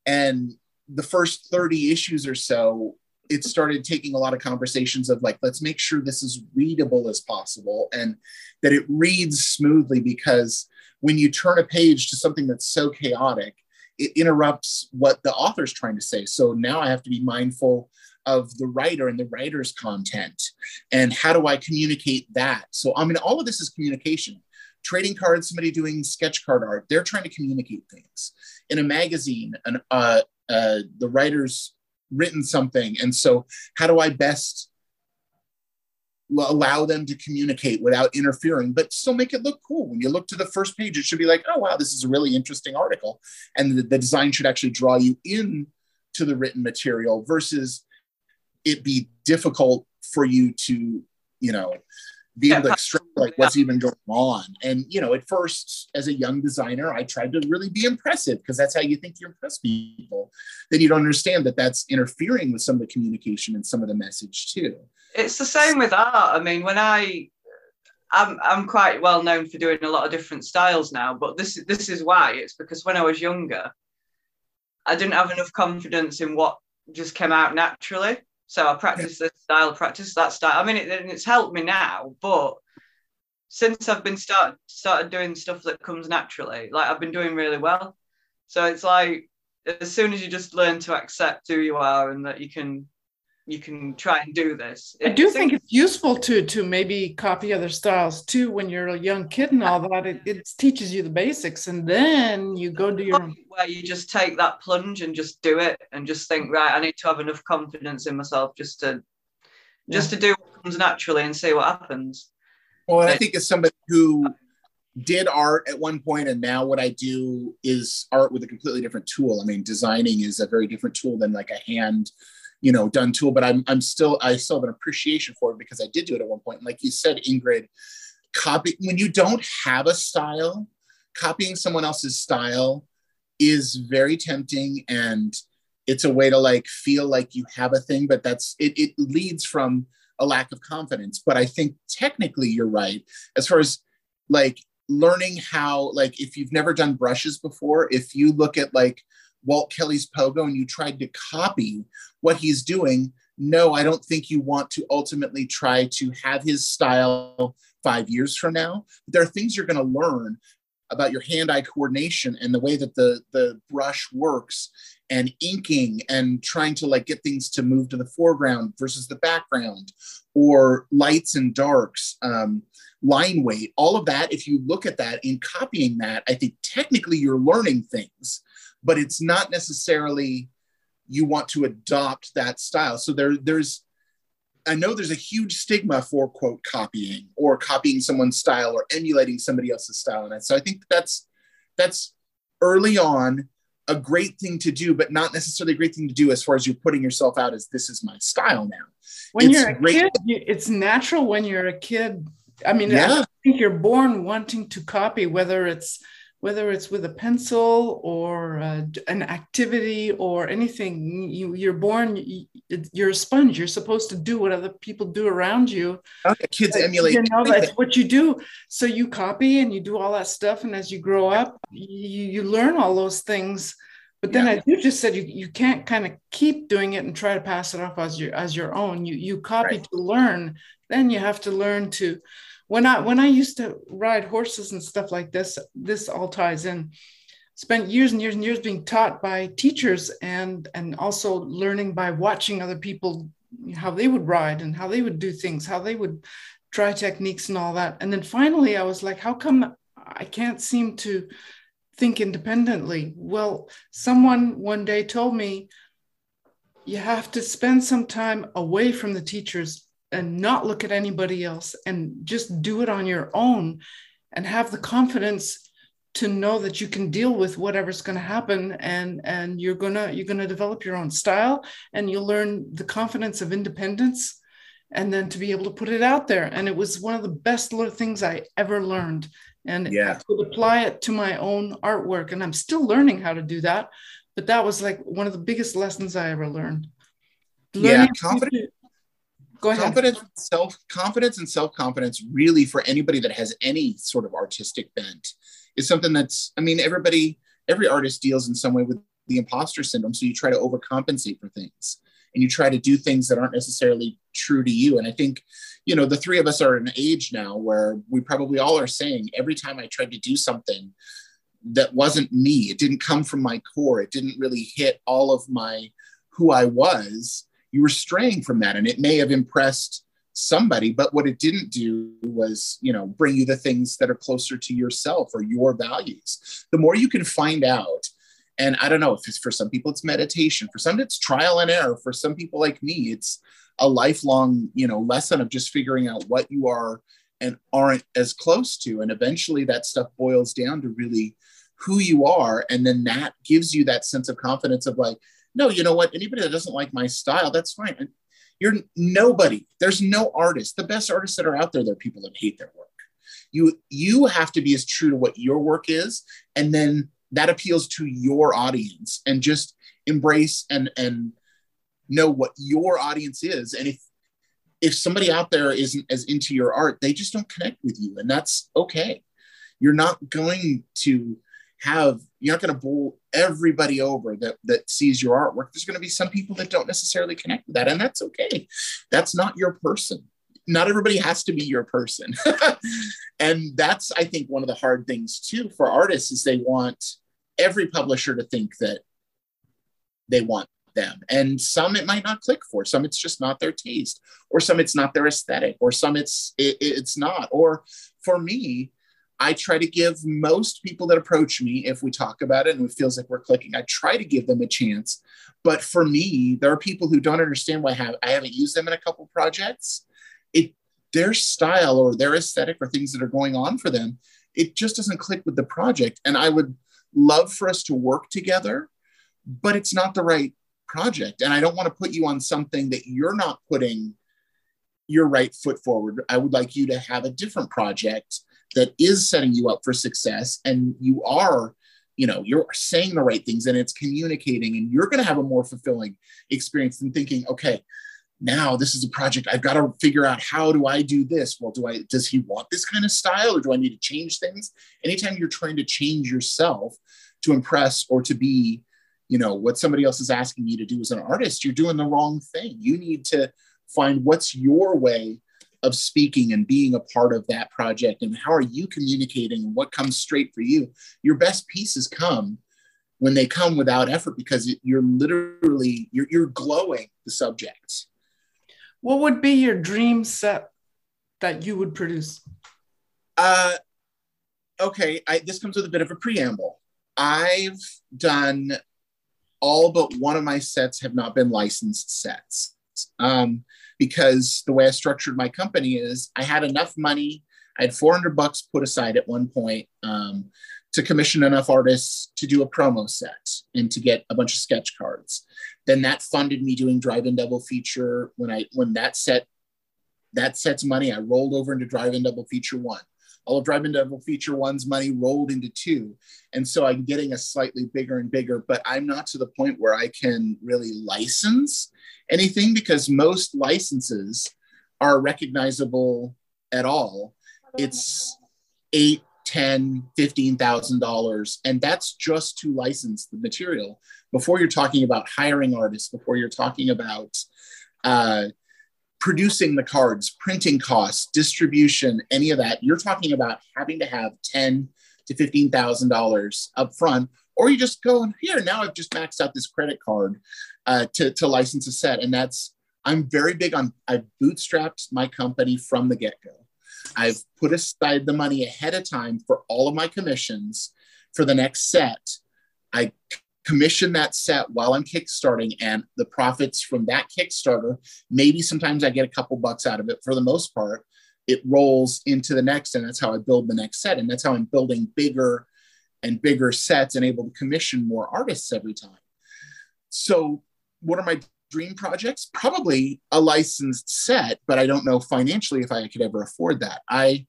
and the first 30 issues or so, it started taking a lot of conversations of like, let's make sure this is readable as possible and that it reads smoothly, because when you turn a page to something that's so chaotic, it interrupts what the author's trying to say. So now I have to be mindful of the writer and the writer's content and how do I communicate that? So, I mean, all of this is communication. Trading cards, somebody doing sketch card art, they're trying to communicate things. In a magazine, the writer's written something. And so how do I best allow them to communicate without interfering, but still make it look cool? When you look to the first page, it should be like, oh, wow, this is a really interesting article. And the design should actually draw you in to the written material versus it be difficult for you to, you know, be able to extrapolate like what's even going on. And, you know, at first as a young designer, I tried to really be impressive because that's how you think you impress people. Then you don't understand that that's interfering with some of the communication and some of the message too. It's the same with art. I mean, when I'm quite well known for doing a lot of different styles now, but this is why. It's because when I was younger, I didn't have enough confidence in what just came out naturally. So I practice this style, practice that style. I mean, it's helped me now, but since I've been started doing stuff that comes naturally, like I've been doing really well. So it's like, as soon as you just learn to accept who you are and that you can try and do this. I do think it's useful to maybe copy other styles too when you're a young kid and all that. It teaches you the basics, and then you go to your where you just take that plunge and just do it and just think, right, I need to have enough confidence in myself just to do what comes naturally and see what happens. Well, and I think as somebody who did art at one point, and now what I do is art with a completely different tool. I mean, designing is a very different tool than like a hand, you know, done tool, but I still have an appreciation for it because I did do it at one point. And like you said, Ingrid, when you don't have a style, copying someone else's style is very tempting, and it's a way to like feel like you have a thing, but that's it. It leads from a lack of confidence. But I think technically you're right as far as like learning how, like if you've never done brushes before, if you look at like Walt Kelly's pogo and you tried to copy what he's doing, no, I don't think you want to ultimately try to have his style 5 years from now. There are things you're going to learn about your hand-eye coordination and the way that the brush works and inking and trying to like get things to move to the foreground versus the background, or lights and darks, line weight, all of that. If you look at that in copying that, I think technically you're learning things, but it's not necessarily you want to adopt that style. So there's, I know there's a huge stigma for quote copying or copying someone's style or emulating somebody else's style. And so I think that's early on a great thing to do, but not necessarily a great thing to do as far as you're putting yourself out as this is my style now. When you're a kid, it's natural when you're a kid. I mean, yeah. I think you're born wanting to copy, whether it's with a pencil or an activity or anything. You're born, you're a sponge. You're supposed to do what other people do around you. Okay, kids emulate. You know, that's what you do. So you copy and you do all that stuff. And as you grow up, you learn all those things. But then, as you just said, you can't kind of keep doing it and try to pass it off as your own. You copy to learn. Then you have to learn to. When I used to ride horses and stuff like this all ties in. Spent years and years and years being taught by teachers and also learning by watching other people, how they would ride and how they would do things, how they would try techniques and all that. And then finally, I was like, how come I can't seem to think independently? Well, someone one day told me, you have to spend some time away from the teachers and not look at anybody else and just do it on your own and have the confidence to know that you can deal with whatever's going to happen, and you're going to develop your own style, and you'll learn the confidence of independence and then to be able to put it out there. And it was one of the best little things I ever learned. And I could apply it to my own artwork, and I'm still learning how to do that. But that was like one of the biggest lessons I ever learned. Confidence. Go ahead. Confidence and self-confidence really, for anybody that has any sort of artistic bent, is something that's, I mean, every artist deals in some way with the imposter syndrome. So you try to overcompensate for things, and you try to do things that aren't necessarily true to you. And I think, you know, the three of us are at an age now where we probably all are saying, every time I tried to do something that wasn't me, it didn't come from my core, it didn't really hit all of my, who I was, you were straying from that. And it may have impressed somebody, but what it didn't do was, you know, bring you the things that are closer to yourself or your values. The more you can find out, and I don't know, if it's, for some people it's meditation, for some it's trial and error, for some people like me, it's a lifelong, you know, lesson of just figuring out what you are and aren't as close to. And eventually that stuff boils down to really who you are. And then that gives you that sense of confidence of like, no, you know what? Anybody that doesn't like my style, that's fine. You're nobody. There's no artist. The best artists that are out there, they're people that hate their work. You have to be as true to what your work is, and then that appeals to your audience. And just embrace and know what your audience is. And if somebody out there isn't as into your art, they just don't connect with you, and that's okay. You're not going to bowl everybody over that sees your artwork. There's going to be some people that don't necessarily connect with that, and that's okay. That's not your person. Not everybody has to be your person. And that's, I think, one of the hard things too for artists, is they want every publisher to think that they want them. And some it might not click for. Some it's just not their taste, or some it's not their aesthetic, or some it's not. Or for me, I try to give most people that approach me, if we talk about it and it feels like we're clicking, I try to give them a chance. But for me, there are people who don't understand why I haven't used them in a couple projects. Their style or their aesthetic or things that are going on for them it just doesn't click with the project. And I would love for us to work together, but it's not the right project. And I don't want to put you on something that you're not putting your right foot forward. I would like you to have a different project that is setting you up for success. And you are, you know, you're saying the right things and it's communicating, and you're going to have a more fulfilling experience than thinking, okay, now this is a project. I've got to figure out, how do I do this? Well, does he want this kind of style, or do I need to change things? Anytime you're trying to change yourself to impress or to be, you know, what somebody else is asking you to do as an artist, you're doing the wrong thing. You need to find what's your way of speaking and being a part of that project, and how are you communicating and what comes straight for you. Your best pieces come when they come without effort, because you're literally, you're glowing the subjects. What would be your dream set that you would produce? Okay, this comes with a bit of a preamble. I've done all but one of my sets have not been licensed sets. Because the way I structured my company is I had enough money. I had $400 put aside at one point to commission enough artists to do a promo set and to get a bunch of sketch cards. Then that funded me doing Drive-In Double Feature. When that set's money, I rolled over into Drive-In Double Feature 1. All of Drive-In Double Feature 1's money rolled into 2. And so I'm getting a slightly bigger and bigger, but I'm not to the point where I can really license anything, because most licenses are recognizable at all. It's $8, $10, $15,000. And that's just to license the material. Before you're talking about hiring artists, before you're talking about producing the cards, printing costs, distribution, any of that, you're talking about having to have $10,000 to $15,000 up front, or you just go, and here, now I've just maxed out this credit card to license a set. And I'm very big on, I've bootstrapped my company from the get-go. I've put aside the money ahead of time for all of my commissions for the next set. I commission that set while I'm kickstarting, and the profits from that Kickstarter, maybe sometimes I get a couple bucks out of it. For the most part, it rolls into the next, and that's how I build the next set. And that's how I'm building bigger and bigger sets and able to commission more artists every time. So what are my dream projects? Probably a licensed set, but I don't know financially if I could ever afford that. I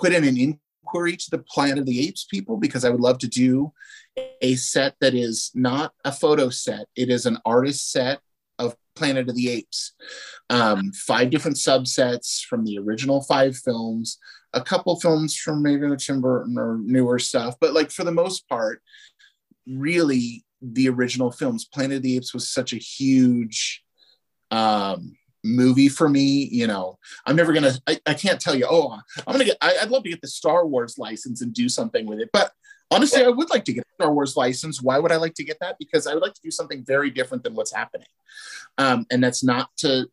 put in an inquiry to the Planet of the Apes people, because I would love to do a set that is not a photo set. It is an artist set of Planet of the Apes. 5 different subsets from the original 5 films, a couple films from maybe Tim Burton or newer stuff, but like for the most part, really the original films. Planet of the Apes was such a huge movie for me. You know, I'm never gonna, I can't tell you, I'd love to get the Star Wars license and do something with it, but honestly, I would like to get a Star Wars license. Why would I like to get that? Because I would like to do something very different than what's happening. And that's not to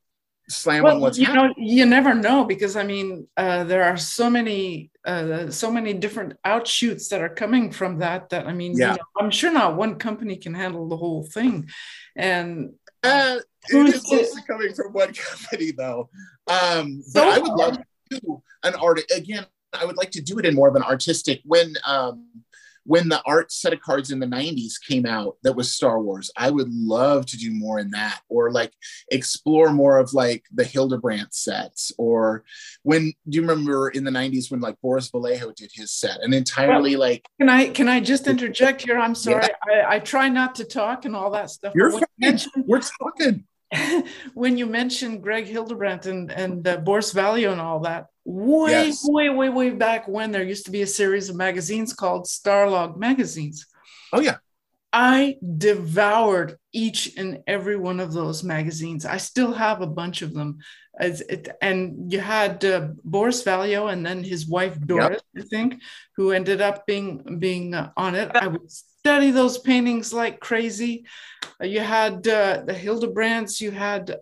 slam on what's happening. You never know, because I mean, there are so many different outshoots that are coming from that I mean, yeah. You know, I'm sure not one company can handle the whole thing. And it is mostly coming from one company, though. But I would love to do an artist. Again, I would like to do it in more of an artistic. When the art set of cards in the 90s came out, that was Star Wars, I would love to do more in that, or like explore more of like the Hildebrandt sets. Or when, do you remember in the 90s when like Boris Vallejo did his set, and entirely like— Can I just interject here? I'm sorry, yeah. I try not to talk and all that stuff. You're fine, we're talking. When you mentioned Greg Hildebrandt and Boris Vallejo and all that, way back when, there used to be a series of magazines called Starlog magazines. Oh yeah. I devoured each and every one of those magazines. I still have a bunch of them. And you had Boris Vallejo and then his wife Doris, yep, I think, who ended up being on it. I would study those paintings like crazy. You had the Hildebrands. You had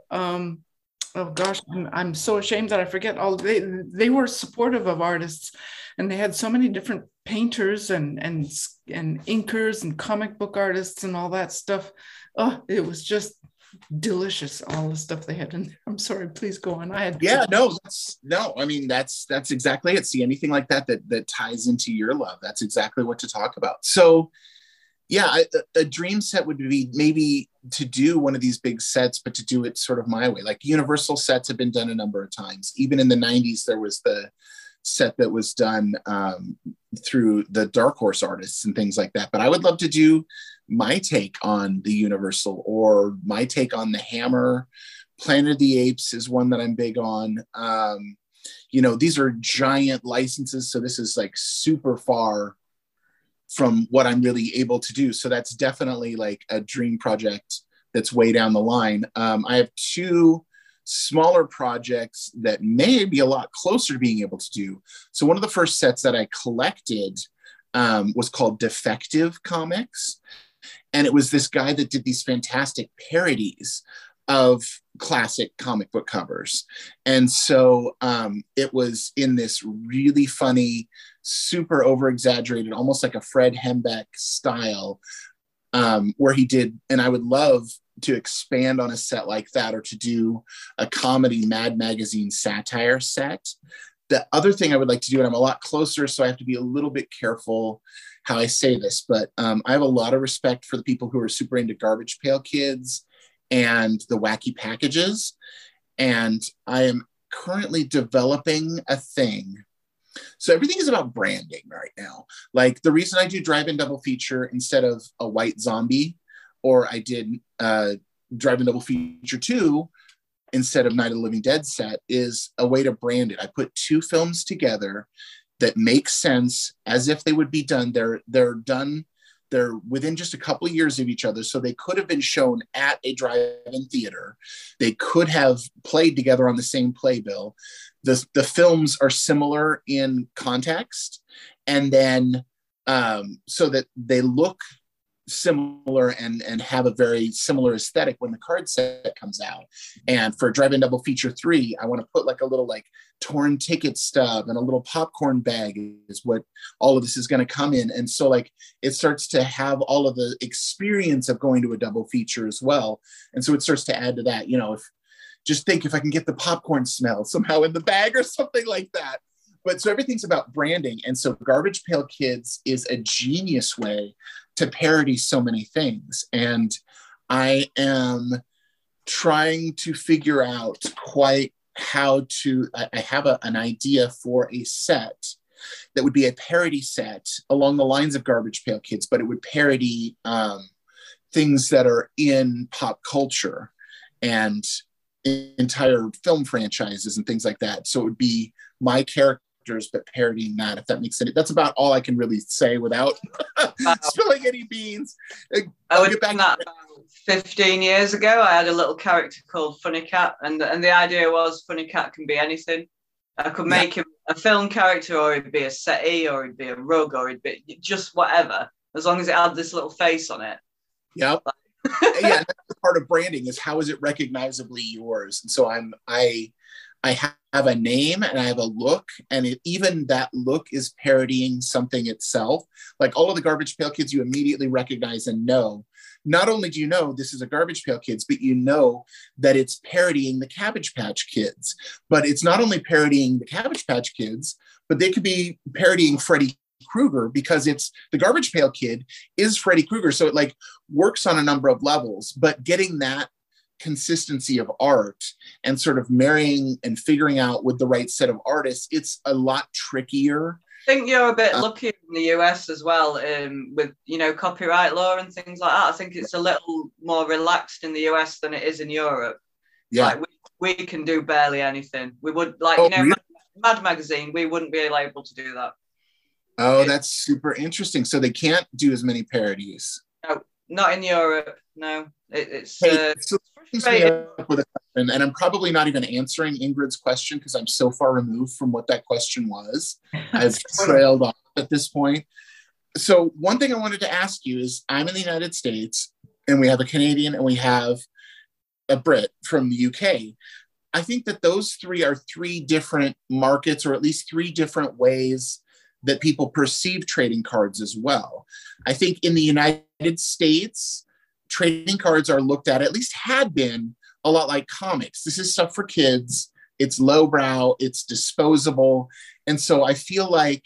oh gosh, I'm so ashamed that I forget all. They were supportive of artists, and they had so many different painters and inkers and comic book artists and all that stuff. Oh, it was just delicious, all the stuff they had in there. I'm sorry, please go on. I mean that's exactly it. See, anything like that ties into your love, that's exactly what to talk about. So yeah, a dream set would be maybe to do one of these big sets, but to do it sort of my way. Like Universal sets have been done a number of times. Even in the 90s, there was the set that was done through the Dark Horse artists and things like that. But I would love to do my take on the Universal or my take on the Hammer. Planet of the Apes is one that I'm big on. These are giant licenses. So this is like super far from what I'm really able to do. So that's definitely like a dream project that's way down the line. I have two smaller projects that may be a lot closer to being able to do. So one of the first sets that I collected was called Defective Comics. And it was this guy that did these fantastic parodies of classic comic book covers. And so it was in this really funny, super over-exaggerated, almost like a Fred Hembeck style, where he did, and I would love to expand on a set like that or to do a comedy Mad Magazine satire set. The other thing I would like to do, and I'm a lot closer, so I have to be a little bit careful how I say this, but I have a lot of respect for the people who are super into Garbage Pail Kids and the wacky packages. And I am currently developing a thing. So everything is about branding right now. Like the reason I do drive-in double feature instead of a white zombie, or I did drive-in double feature 2 instead of Night of the Living Dead set, is a way to brand it. I put two films together that make sense as if they would be done. They're done. They're within just a couple of years of each other. So they could have been shown at a drive-in theater. They could have played together on the same playbill. The films are similar in context. And then so that they look similar and have a very similar aesthetic when the card set comes out. And for drive-in double feature 3, I want to put like a little like torn ticket stub and a little popcorn bag is what all of this is going to come in. And so like it starts to have all of the experience of going to a double feature as well. And so it starts to add to that, you know, if I can get the popcorn smell somehow in the bag or something like that. But so everything's about branding. And so Garbage Pail Kids is a genius way to parody so many things. And I am trying to figure out quite how to, I have an idea for a set that would be a parody set along the lines of Garbage Pail Kids, but it would parody things that are in pop culture and entire film franchises and things like that. So it would be my character, but parodying that, if that makes sense. That's about all I can really say without spilling any beans. I'll get back to that. 15 years ago, I had a little character called Funny Cat, and the idea was Funny Cat can be anything. I could make him a film character, or it'd be a settee, or it'd be a rug, or it'd be just whatever, as long as it had this little face on it. Yep. Yeah, that's the part of branding, is how is it recognizably yours? And so I have a name and I have a look, and even that look is parodying something itself. Like all of the Garbage Pail Kids, you immediately recognize and know. Not only do you know this is a Garbage Pail Kids, but you know that it's parodying the Cabbage Patch Kids. But it's not only parodying the Cabbage Patch Kids, but they could be parodying Freddy Krueger, because it's the Garbage Pail Kid is Freddy Krueger. So it like works on a number of levels, but getting that consistency of art and sort of marrying and figuring out with the right set of artists, it's a lot trickier. I think you're a bit luckier in the US as well, with, you know, copyright law and things like that. I think it's a little more relaxed in the US than it is in Europe. Yeah, like we can do barely anything. We would, like, really? Mad Magazine, we wouldn't be able to do that. Oh, that's super interesting. So they can't do as many parodies. No, not in Europe. No, it's. Hey, so with a question, and I'm probably not even answering Ingrid's question because I'm so far removed from what that question was. I've trailed off at this point. So one thing I wanted to ask you is, I'm in the United States, and we have a Canadian and we have a Brit from the UK. I think that those three are three different markets, or at least three different ways that people perceive trading cards as well. I think in the United States, trading cards are looked at least had been, a lot like comics. This is stuff for kids. It's lowbrow, it's disposable. And so I feel like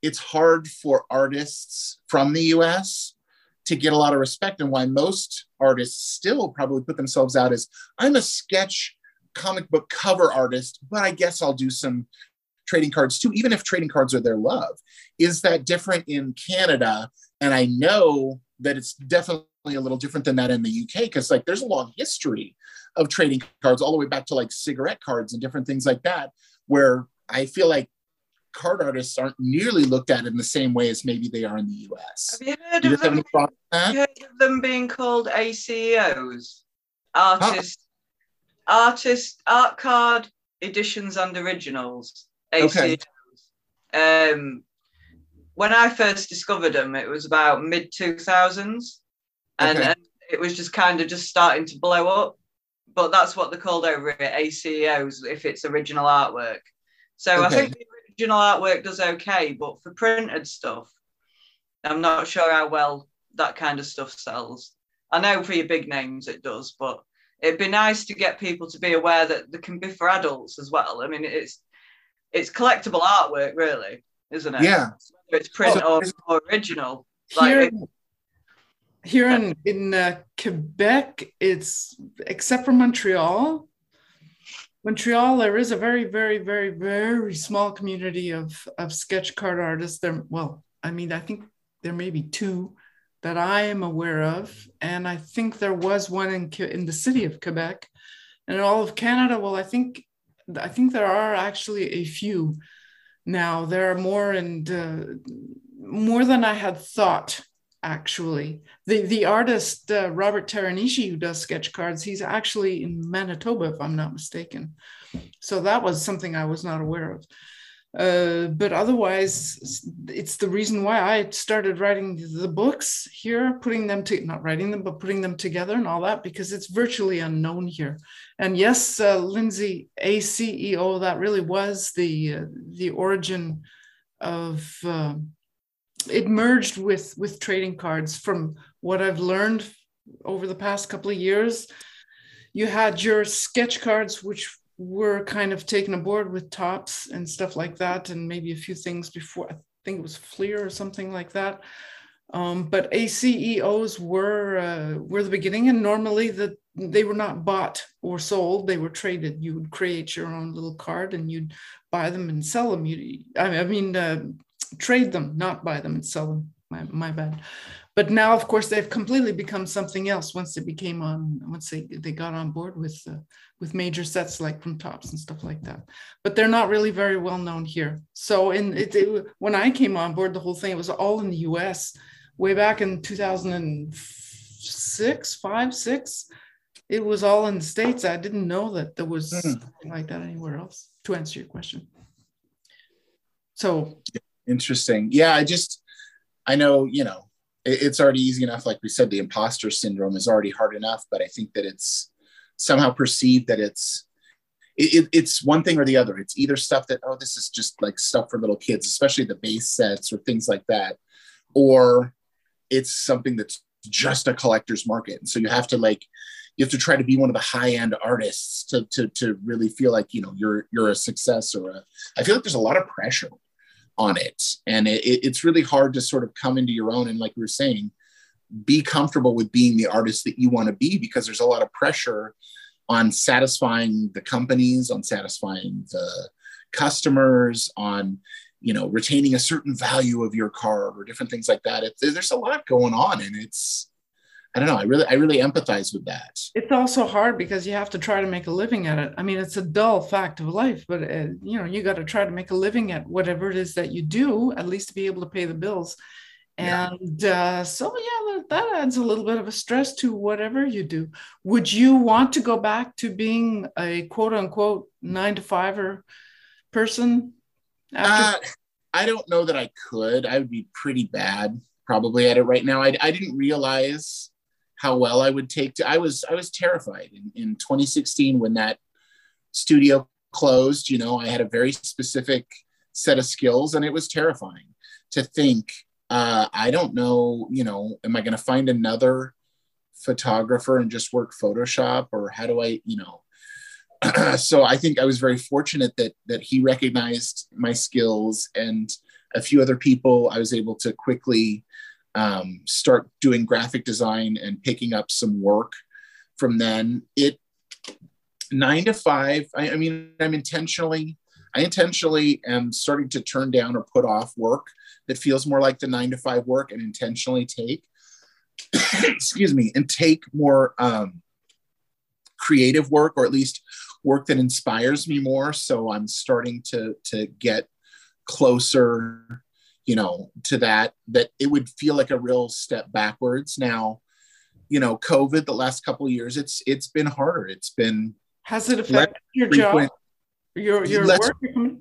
it's hard for artists from the US to get a lot of respect, and why most artists still probably put themselves out as, I'm a sketch comic book cover artist, but I guess I'll do some trading cards too, even if trading cards are their love. Is that different in Canada? And I know that it's definitely a little different than that in the UK, because like there's a long history of trading cards all the way back to like cigarette cards and different things like that, where I feel like card artists aren't nearly looked at in the same way as maybe they are in the US. Have you heard of them being called ACEOs? Art card editions and originals. ACEOs. Okay. When I first discovered them, it was about mid-2000s. And okay. It was just kind of just starting to blow up. But that's what they're called over at ACEOs if it's original artwork. So okay. I think the original artwork does okay, but for printed stuff, I'm not sure how well that kind of stuff sells. I know for your big names it does, but it'd be nice to get people to be aware that they can be for adults as well. I mean, it's collectible artwork, really, isn't it? Yeah. Whether it's print or original. Here in Quebec, it's, except for Montreal, there is a very, very, very, very small community of sketch card artists. I think there may be two that I am aware of. And I think there was one in the city of Quebec. And in all of Canada, well, I think there are actually a few now. There are more, and more than I had thought. Actually, the artist Robert Teranishi, who does sketch cards, he's actually in Manitoba, if I'm not mistaken. So that was something I was not aware of. But otherwise, it's the reason why I started writing the books here, putting them together and all that, because it's virtually unknown here. And yes, Lindsey, ACEO, that really was the origin of. It merged with trading cards. From what I've learned over the past couple of years, you had your sketch cards, which were kind of taken aboard with Topps and stuff like that, and maybe a few things before. I think it was Fleer or something like that. But ACEOs were the beginning, and normally they were not bought or sold. They were traded. You would create your own little card, and you'd buy them and sell them. Trade them, not buy them and sell them. My bad. But now, of course, they've completely become something else once they got on board with major sets like from Topps and stuff like that. But they're not really very well known here. So when I came on board, the whole thing, it was all in the U.S. way back in 2006. It was all in the States. I didn't know that there was something like that anywhere else. To answer your question, so. Interesting. Yeah, I know, it's already easy enough. Like we said, the imposter syndrome is already hard enough, but I think that it's somehow perceived that it's one thing or the other. It's either stuff that, oh, this is just like stuff for little kids, especially the base sets or things like that, or it's something that's just a collector's market. And so you have to try to be one of the high-end artists to really feel like, you're a success I feel like there's a lot of pressure on it, and it's really hard to sort of come into your own, and like we were saying, be comfortable with being the artist that you want to be, because there's a lot of pressure on satisfying the companies, on satisfying the customers, on retaining a certain value of your card or different things like that. There's a lot going on, and it's I don't know. I really empathize with that. It's also hard because you have to try to make a living at it. I mean, it's a dull fact of life, but you got to try to make a living at whatever it is that you do, at least to be able to pay the bills. And that adds a little bit of a stress to whatever you do. Would you want to go back to being a quote unquote 9-to-5-er person? I don't know that I could. I would be pretty bad probably at it right now. I didn't realize how well I would take to. I was terrified in 2016 when that studio closed. I had a very specific set of skills, and it was terrifying to think, I don't know, am I going to find another photographer and just work Photoshop, or how do I, you know? So I think I was very fortunate that he recognized my skills, and a few other people, I was able to quickly start doing graphic design and picking up some work from then. 9 to 5, I intentionally am starting to turn down or put off work that feels more like the 9 to 5 work, and intentionally take, excuse me, and take more creative work, or at least work that inspires me more. So I'm starting to get closer, you know, to that it would feel like a real step backwards. Now, you know, COVID, the last couple of years, it's been harder. It's been, has it affected your job? Your work?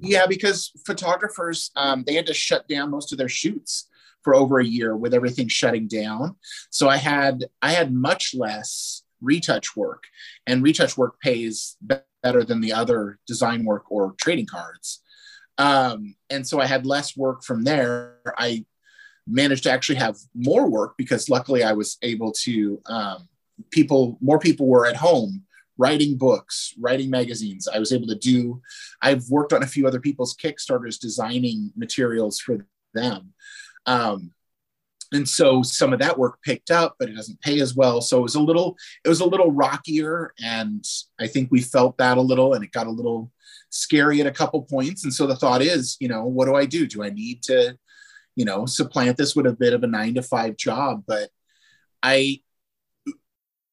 Yeah, because photographers, they had to shut down most of their shoots for over a year with everything shutting down. So I had much less retouch work, and retouch work pays better than the other design work or trading cards. And so I had less work from there. I managed to actually have more work because luckily I was able to, more people were at home writing books, writing magazines. I was able to I've worked on a few other people's Kickstarters, designing materials for them. And so some of that work picked up, but it doesn't pay as well. So it was a little rockier, and I think we felt that a little, and it got a little scary at a couple points. And so the thought is, you know, what do I do? Do I need to, you know, supplant this with a bit of a 9 to 5 job? But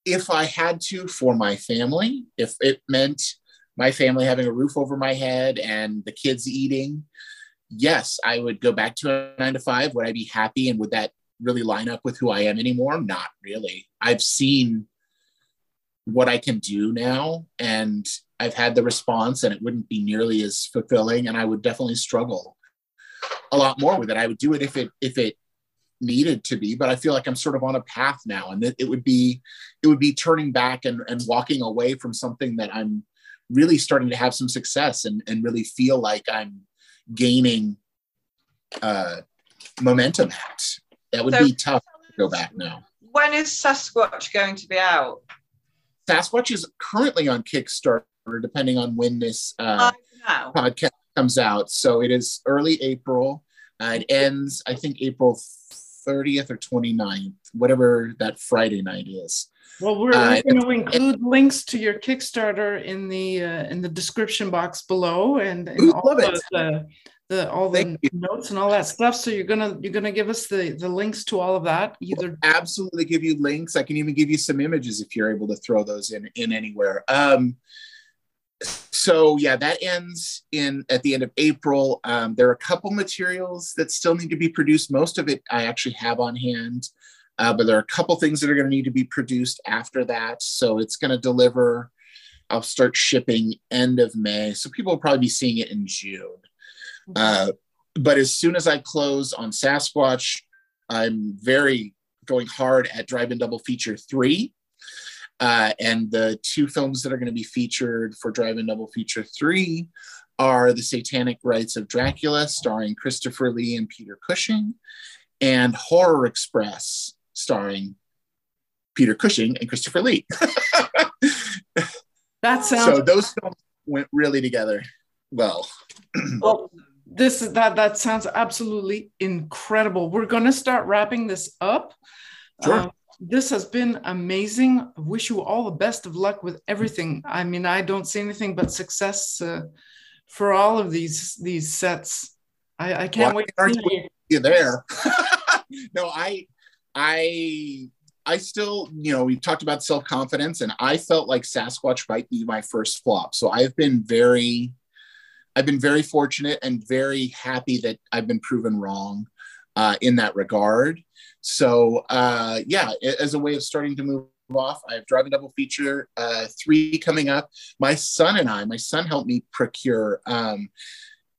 if I had to, for my family, if it meant my family having a roof over my head and the kids eating, yes, I would go back to a 9 to 5. Would I be happy? And would that really line up with who I am anymore? Not really. I've seen what I can do now, and I've had the response, and it wouldn't be nearly as fulfilling. And I would definitely struggle a lot more with it. I would do it if it needed to be, but I feel like I'm sort of on a path now, and it would be turning back and walking away from something that I'm really starting to have some success and really feel like I'm gaining momentum at. That would be tough to go back now. When is Sasquatch going to be out? Sasquatch is currently on Kickstarter, depending on when this podcast comes out. So it is early April. It ends, I think, April 30th or 29th, whatever that Friday night is. Well, we're going to include links to your Kickstarter in the description box below, and all the notes and all that stuff. So you're gonna give us the links to all of that. Either we'll absolutely give you links. I can even give you some images if you're able to throw those in anywhere. So yeah, that ends at the end of April. There are a couple materials that still need to be produced. Most of it I actually have on hand. But there are a couple things that are going to need to be produced after that. So it's going to deliver. I'll start shipping end of May. So people will probably be seeing it in June. But as soon as I close on Sasquatch, I'm going hard at Drive-In Double Feature 3. And the two films that are going to be featured for Drive-In Double Feature 3 are The Satanic Rites of Dracula, starring Christopher Lee and Peter Cushing, and Horror Express, starring Peter Cushing and Christopher Lee. That sounds so. Those films went really together well. Well, this is that sounds absolutely incredible. We're going to start wrapping this up. Sure. This has been amazing. I wish you all the best of luck with everything. I mean, I don't see anything but success for all of these sets. I can't wait to see you there. No, I still, you know, we've talked about self-confidence, and I felt like Sasquatch might be my first flop. So I've been very fortunate and very happy that I've been proven wrong in that regard. So yeah, as a way of starting to move off, I have Drive-In Double Feature 3 coming up. My son helped me procure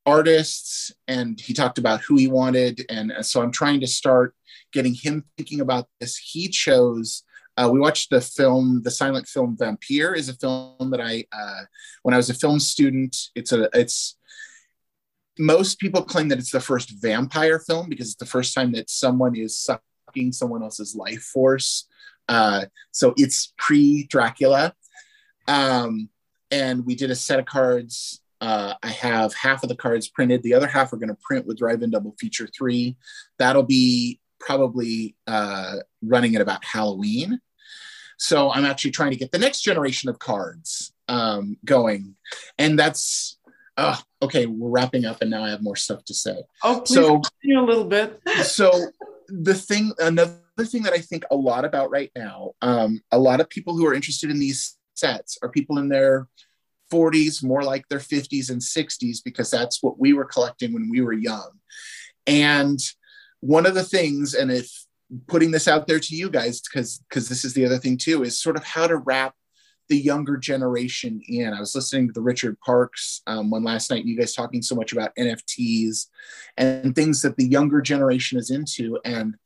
artists, and he talked about who he wanted, and so I'm trying to start getting him thinking about this. He chose, we watched the film, the silent film Vampire, is a film that I when I was a film student, it's most people claim that it's the first vampire film because it's the first time that someone is sucking someone else's life force So it's pre-Dracula. And we did a set of cards. I have half of the cards printed. The other half we're going to print with Drive-In Double Feature 3. That'll be probably running at about Halloween. So I'm actually trying to get the next generation of cards going. And that's, okay, we're wrapping up and now I have more stuff to say. Oh, please continue a little bit. So the thing, another thing that I think a lot about right now, a lot of people who are interested in these sets are people in their 40s, more like their 50s and 60s, because that's what we were collecting when we were young. And one of the things, and if putting this out there to you guys, because this is the other thing too, is sort of how to wrap the younger generation in. I was listening to the Richard Parks one last night, and you guys talking so much about NFTs and things that the younger generation is into. And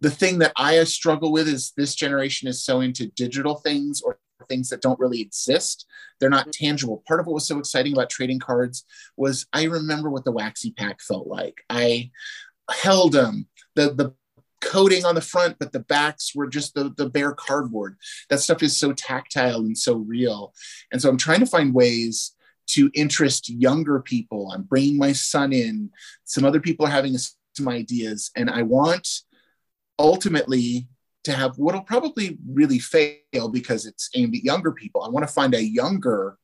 the thing that I struggle with is this generation is so into digital things or things that don't really exist. They're not tangible. Part of what was so exciting about trading cards was I remember what the waxy pack felt like. I held them, the coating on the front, but the backs were just the bare cardboard. That stuff is so tactile and so real. And so I'm trying to find ways to interest younger people. I'm bringing my son in. Some other people are having some ideas. And I want ultimately to have what'll probably really fail because it's aimed at younger people. I want to find a younger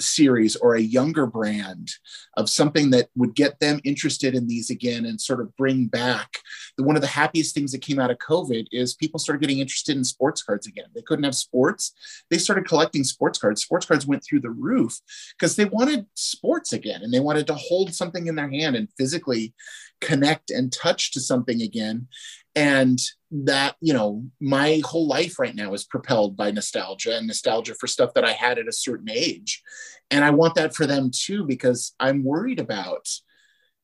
series or a younger brand of something that would get them interested in these again and sort of bring back. One of the happiest things that came out of COVID is people started getting interested in sports cards again. They couldn't have sports. They started collecting sports cards. Sports cards went through the roof because they wanted sports again and they wanted to hold something in their hand and physically connect and touch to something again. And that, you know, my whole life right now is propelled by nostalgia and nostalgia for stuff that I had at a certain age. And I want that for them too, because I'm worried about,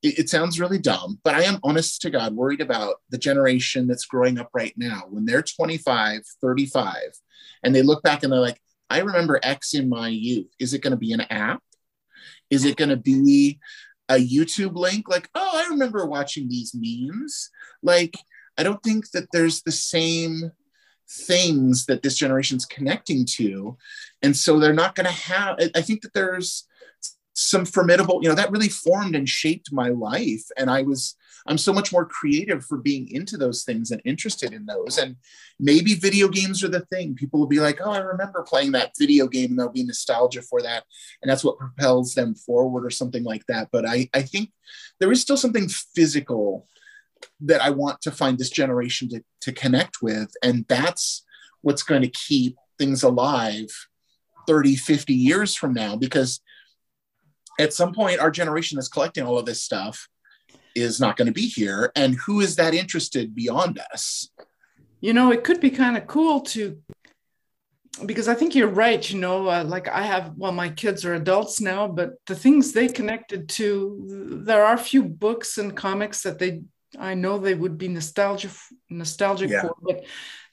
it sounds really dumb, but I am honest to God worried about the generation that's growing up right now. When they're 25, 35, and they look back and they're like, I remember X in my youth. Is it going to be an app? Is it going to be a YouTube link? Like, oh, I remember watching these memes. Like, I don't think that there's the same things that this generation's connecting to. And so they're not going to have, I think that there's some formidable, you know, that really formed and shaped my life. And I'm so much more creative for being into those things and interested in those. And maybe video games are the thing. People will be like, oh, I remember playing that video game, and there'll be nostalgia for that. And that's what propels them forward or something like that. But I think there is still something physical that I want to find this generation to connect with. And that's what's going to keep things alive 30, 50 years from now, because at some point our generation that's collecting all of this stuff is not going to be here. And who is that interested beyond us? You know, it could be kind of cool to, because I think you're right, you know, like I have, well, my kids are adults now, but the things they connected to, there are a few books and comics that I know they would be nostalgic for, but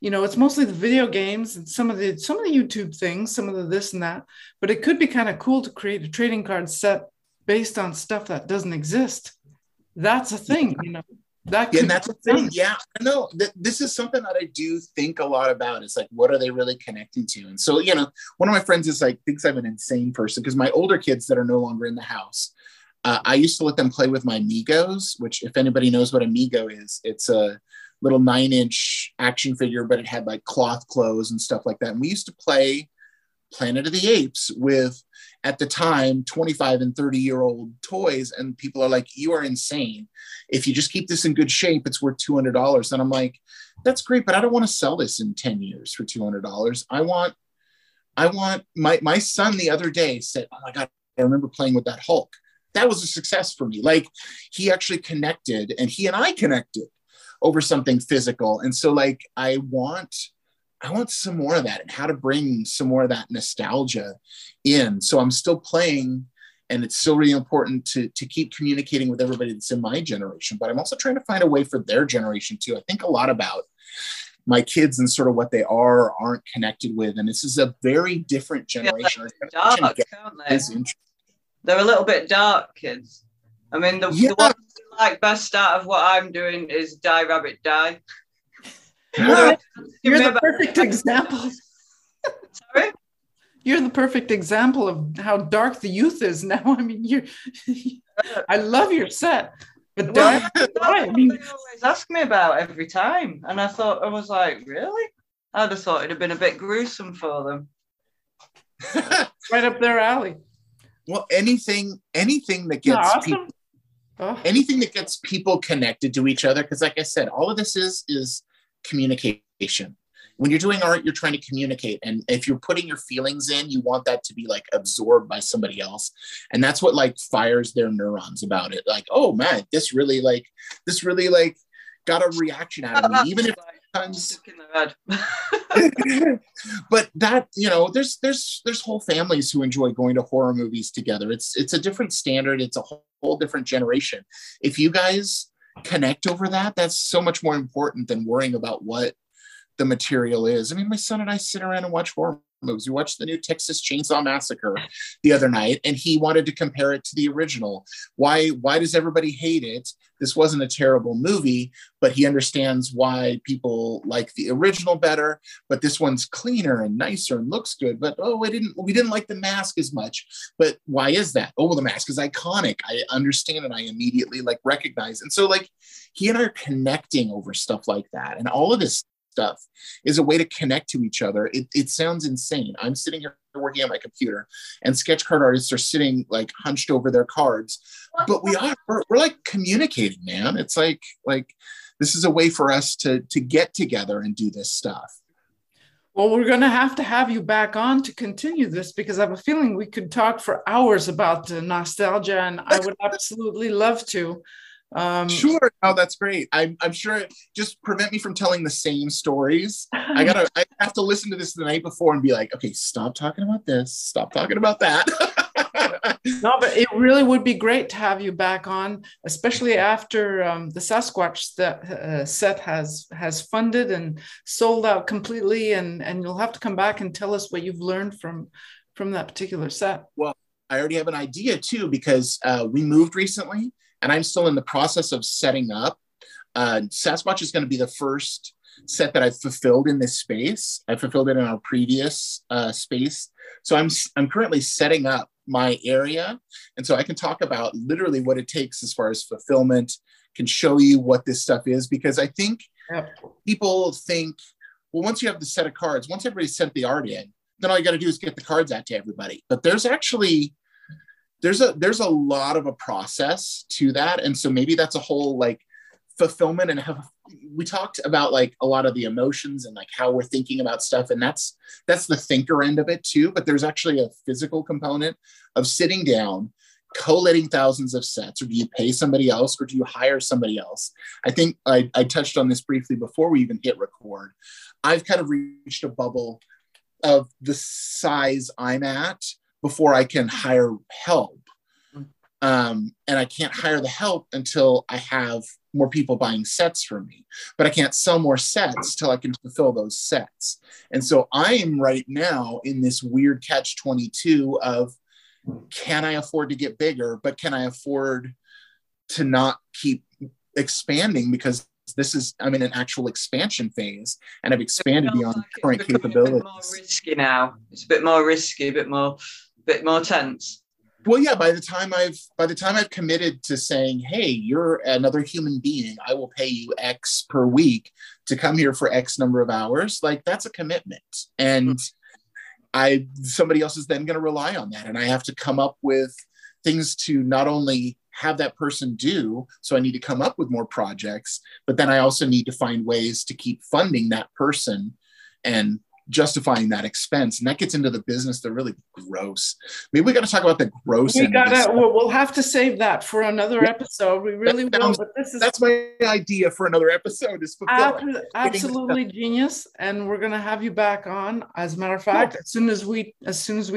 you know, it's mostly the video games and some of the YouTube things, some of the this and that. But it could be kind of cool to create a trading card set based on stuff that doesn't exist. That's a thing, you know. That's a thing. Yeah, I know. This is something that I do think a lot about. It's like, what are they really connecting to? And so, you know, one of my friends is like thinks I'm an insane person because my older kids that are no longer in the house. I used to let them play with my Migos, which if anybody knows what a Migo is, it's a little 9-inch action figure, but it had like cloth clothes and stuff like that. And we used to play Planet of the Apes with, at the time, 25 and 30-year-old toys. And people are like, you are insane. If you just keep this in good shape, it's worth $200. And I'm like, that's great, but I don't want to sell this in 10 years for $200. I want my son the other day said, oh my God, I remember playing with that Hulk. That was a success for me. Like he actually connected and he and I connected over something physical. And so like, I want some more of that and how to bring some more of that nostalgia in. So I'm still playing and it's still really important to keep communicating with everybody that's in my generation, but I'm also trying to find a way for their generation too. I think a lot about my kids and sort of what they are or aren't connected with. And this is a very different generation. Yeah, they're a little bit dark, kids. I mean, the ones I like best out of what I'm doing is Die Rabbit Die. You're the perfect example. Sorry? You're the perfect example of how dark the youth is now. I mean, I love your set. But that's what they always ask me about every time. And I thought, I was like, really? I'd have thought it'd have been a bit gruesome for them. Right up their alley. Well, anything that gets people, anything that gets people connected to each other, because like I said, all of this is communication. When you're doing art, you're trying to communicate. And if you're putting your feelings in, you want that to be like absorbed by somebody else. And that's what like fires their neurons about it. Like, oh man, this really got a reaction out of me. Even if sometimes, but that, you know, there's whole families who enjoy going to horror movies together. It's a different standard. It's a whole different generation. If you guys connect over that, that's so much more important than worrying about what the material is. I mean, my son and I sit around and watch horror movies. We watched the new Texas Chainsaw Massacre the other night, and he wanted to compare it to the original. Why does everybody hate it? This wasn't a terrible movie, but he understands why people like the original better, but this one's cleaner and nicer and looks good, but we didn't like the mask as much. But why is that? Oh, well, the mask is iconic. I understand, and I immediately like recognize. And so like he and I are connecting over stuff like that. And all of this stuff is a way to connect to each other. It sounds insane. I'm sitting here working on my computer and sketch card artists are sitting like hunched over their cards, but we're like communicating, man. It's like this is a way for us to get together and do this stuff. Well, we're going to have you back on to continue this, because I have a feeling we could talk for hours about nostalgia, and I would absolutely love to. Sure. Oh, that's great. I'm sure. Just prevent me from telling the same stories. I have to listen to this the night before and be like, okay, stop talking about this. Stop talking about that. No, but it really would be great to have you back on, especially after the Sasquatch set has funded and sold out completely. And you'll have to come back and tell us what you've learned from that particular set. Well, I already have an idea too, because we moved recently. And I'm still in the process of setting up. Sasquatch is going to be the first set that I've fulfilled in this space. I fulfilled it in our previous space. So I'm currently setting up my area. And so I can talk about literally what it takes as far as fulfillment, can show you what this stuff is, because I think people think, well, once you have the set of cards, once everybody's sent the art in, then all you got to do is get the cards out to everybody. But there's actually... There's a lot of a process to that. And so maybe that's a whole like fulfillment, and how we talked about like a lot of the emotions and like how we're thinking about stuff. And that's the thinker end of it too. But there's actually a physical component of sitting down, collating thousands of sets, or do you pay somebody else, or do you hire somebody else? I think I touched on this briefly before we even hit record. I've kind of reached a bubble of the size I'm at before I can hire help. And I can't hire the help until I have more people buying sets for me, but I can't sell more sets till I can fulfill those sets. And so I am right now in this weird catch-22 of, can I afford to get bigger, but can I afford to not keep expanding, because I'm in an actual expansion phase, and I've expanded beyond current capabilities. It's a bit more risky now. It's a bit more risky, a bit more tense. Well, yeah, by the time I've committed to saying, hey, you're another human being, I will pay you X per week to come here for X number of hours, like that's a commitment. And somebody else is then going to rely on that. And I have to come up with things to not only have that person do, so I need to come up with more projects, but then I also need to find ways to keep funding that person and justifying that expense. And that gets into the business. They're really gross. Maybe we got to talk about the gross. We'll have to save that for another episode. We really will. But that's my idea for another episode. Is absolutely genius. And we're going to have you back on. As a matter of fact, as soon as we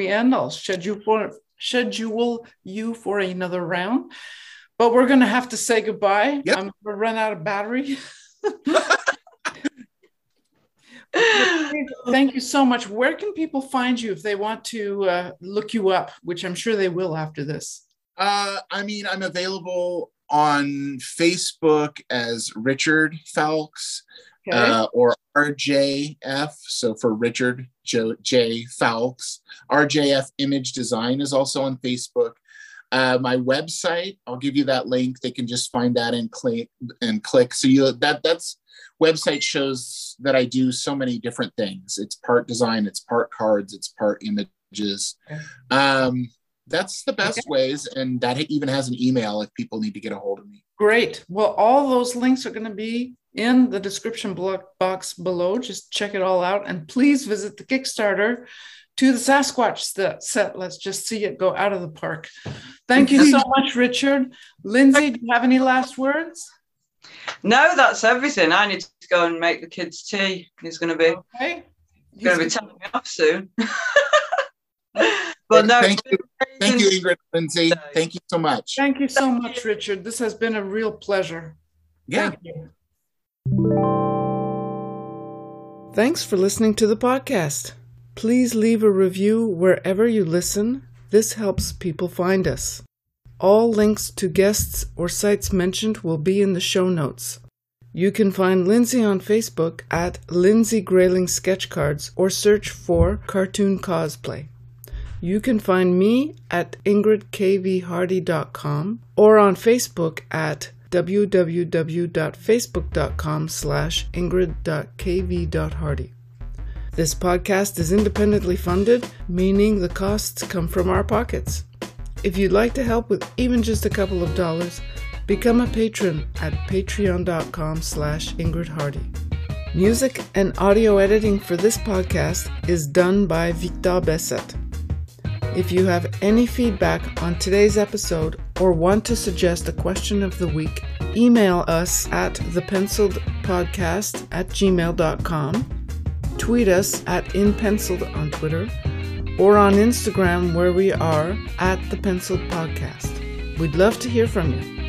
end, I'll schedule you for another round. But we're going to have to say goodbye. Yep. I'm going to run out of battery. Thank you so much. Where can people find you if they want to look you up, which I'm sure they will after this? I mean, I'm available on Facebook as Richard Fulks. Okay. Or RJF, so for Richard J. Fulks. RJF Image Design is also on Facebook. My website, I'll give you that link. They can just find that and click. So that's website shows that I do so many different things. It's part design, it's part cards, it's part images. That's the best ways. And that even has an email if people need to get a hold of me. Great. Well, all those links are going to be in the description box below. Just check it all out. And please visit the Kickstarter to the Sasquatch set. Let's just see it go out of the park. Thank you so much, Richard. Lindsey, do you have any last words? No, that's everything. I need to go and make the kids tea. He's going to be going to be telling me off soon. But no, thank you, Ingrid, Lindsey. Thank you so much. Thank you so much, Richard. This has been a real pleasure. Yeah. Thank you. Thanks for listening to the podcast. Please leave a review wherever you listen. This helps people find us. All links to guests or sites mentioned will be in the show notes. You can find Lindsey on Facebook at Lindsey Greyling Sketch Cards or search for Cartoon Cosplay. You can find me at ingridkvhardy.com or on Facebook at www.facebook.com/ingrid.kv.hardy. This podcast is independently funded, meaning the costs come from our pockets. If you'd like to help with even just a couple of dollars, become a patron at patreon.com/Ingrid Hardy. Music and audio editing for this podcast is done by Victor Bessette. If you have any feedback on today's episode or want to suggest a question of the week, email us at thepenciledpodcast@gmail.com, tweet us at inpenciled on Twitter, or on Instagram where we are at The Penciled Podcast. We'd love to hear from you.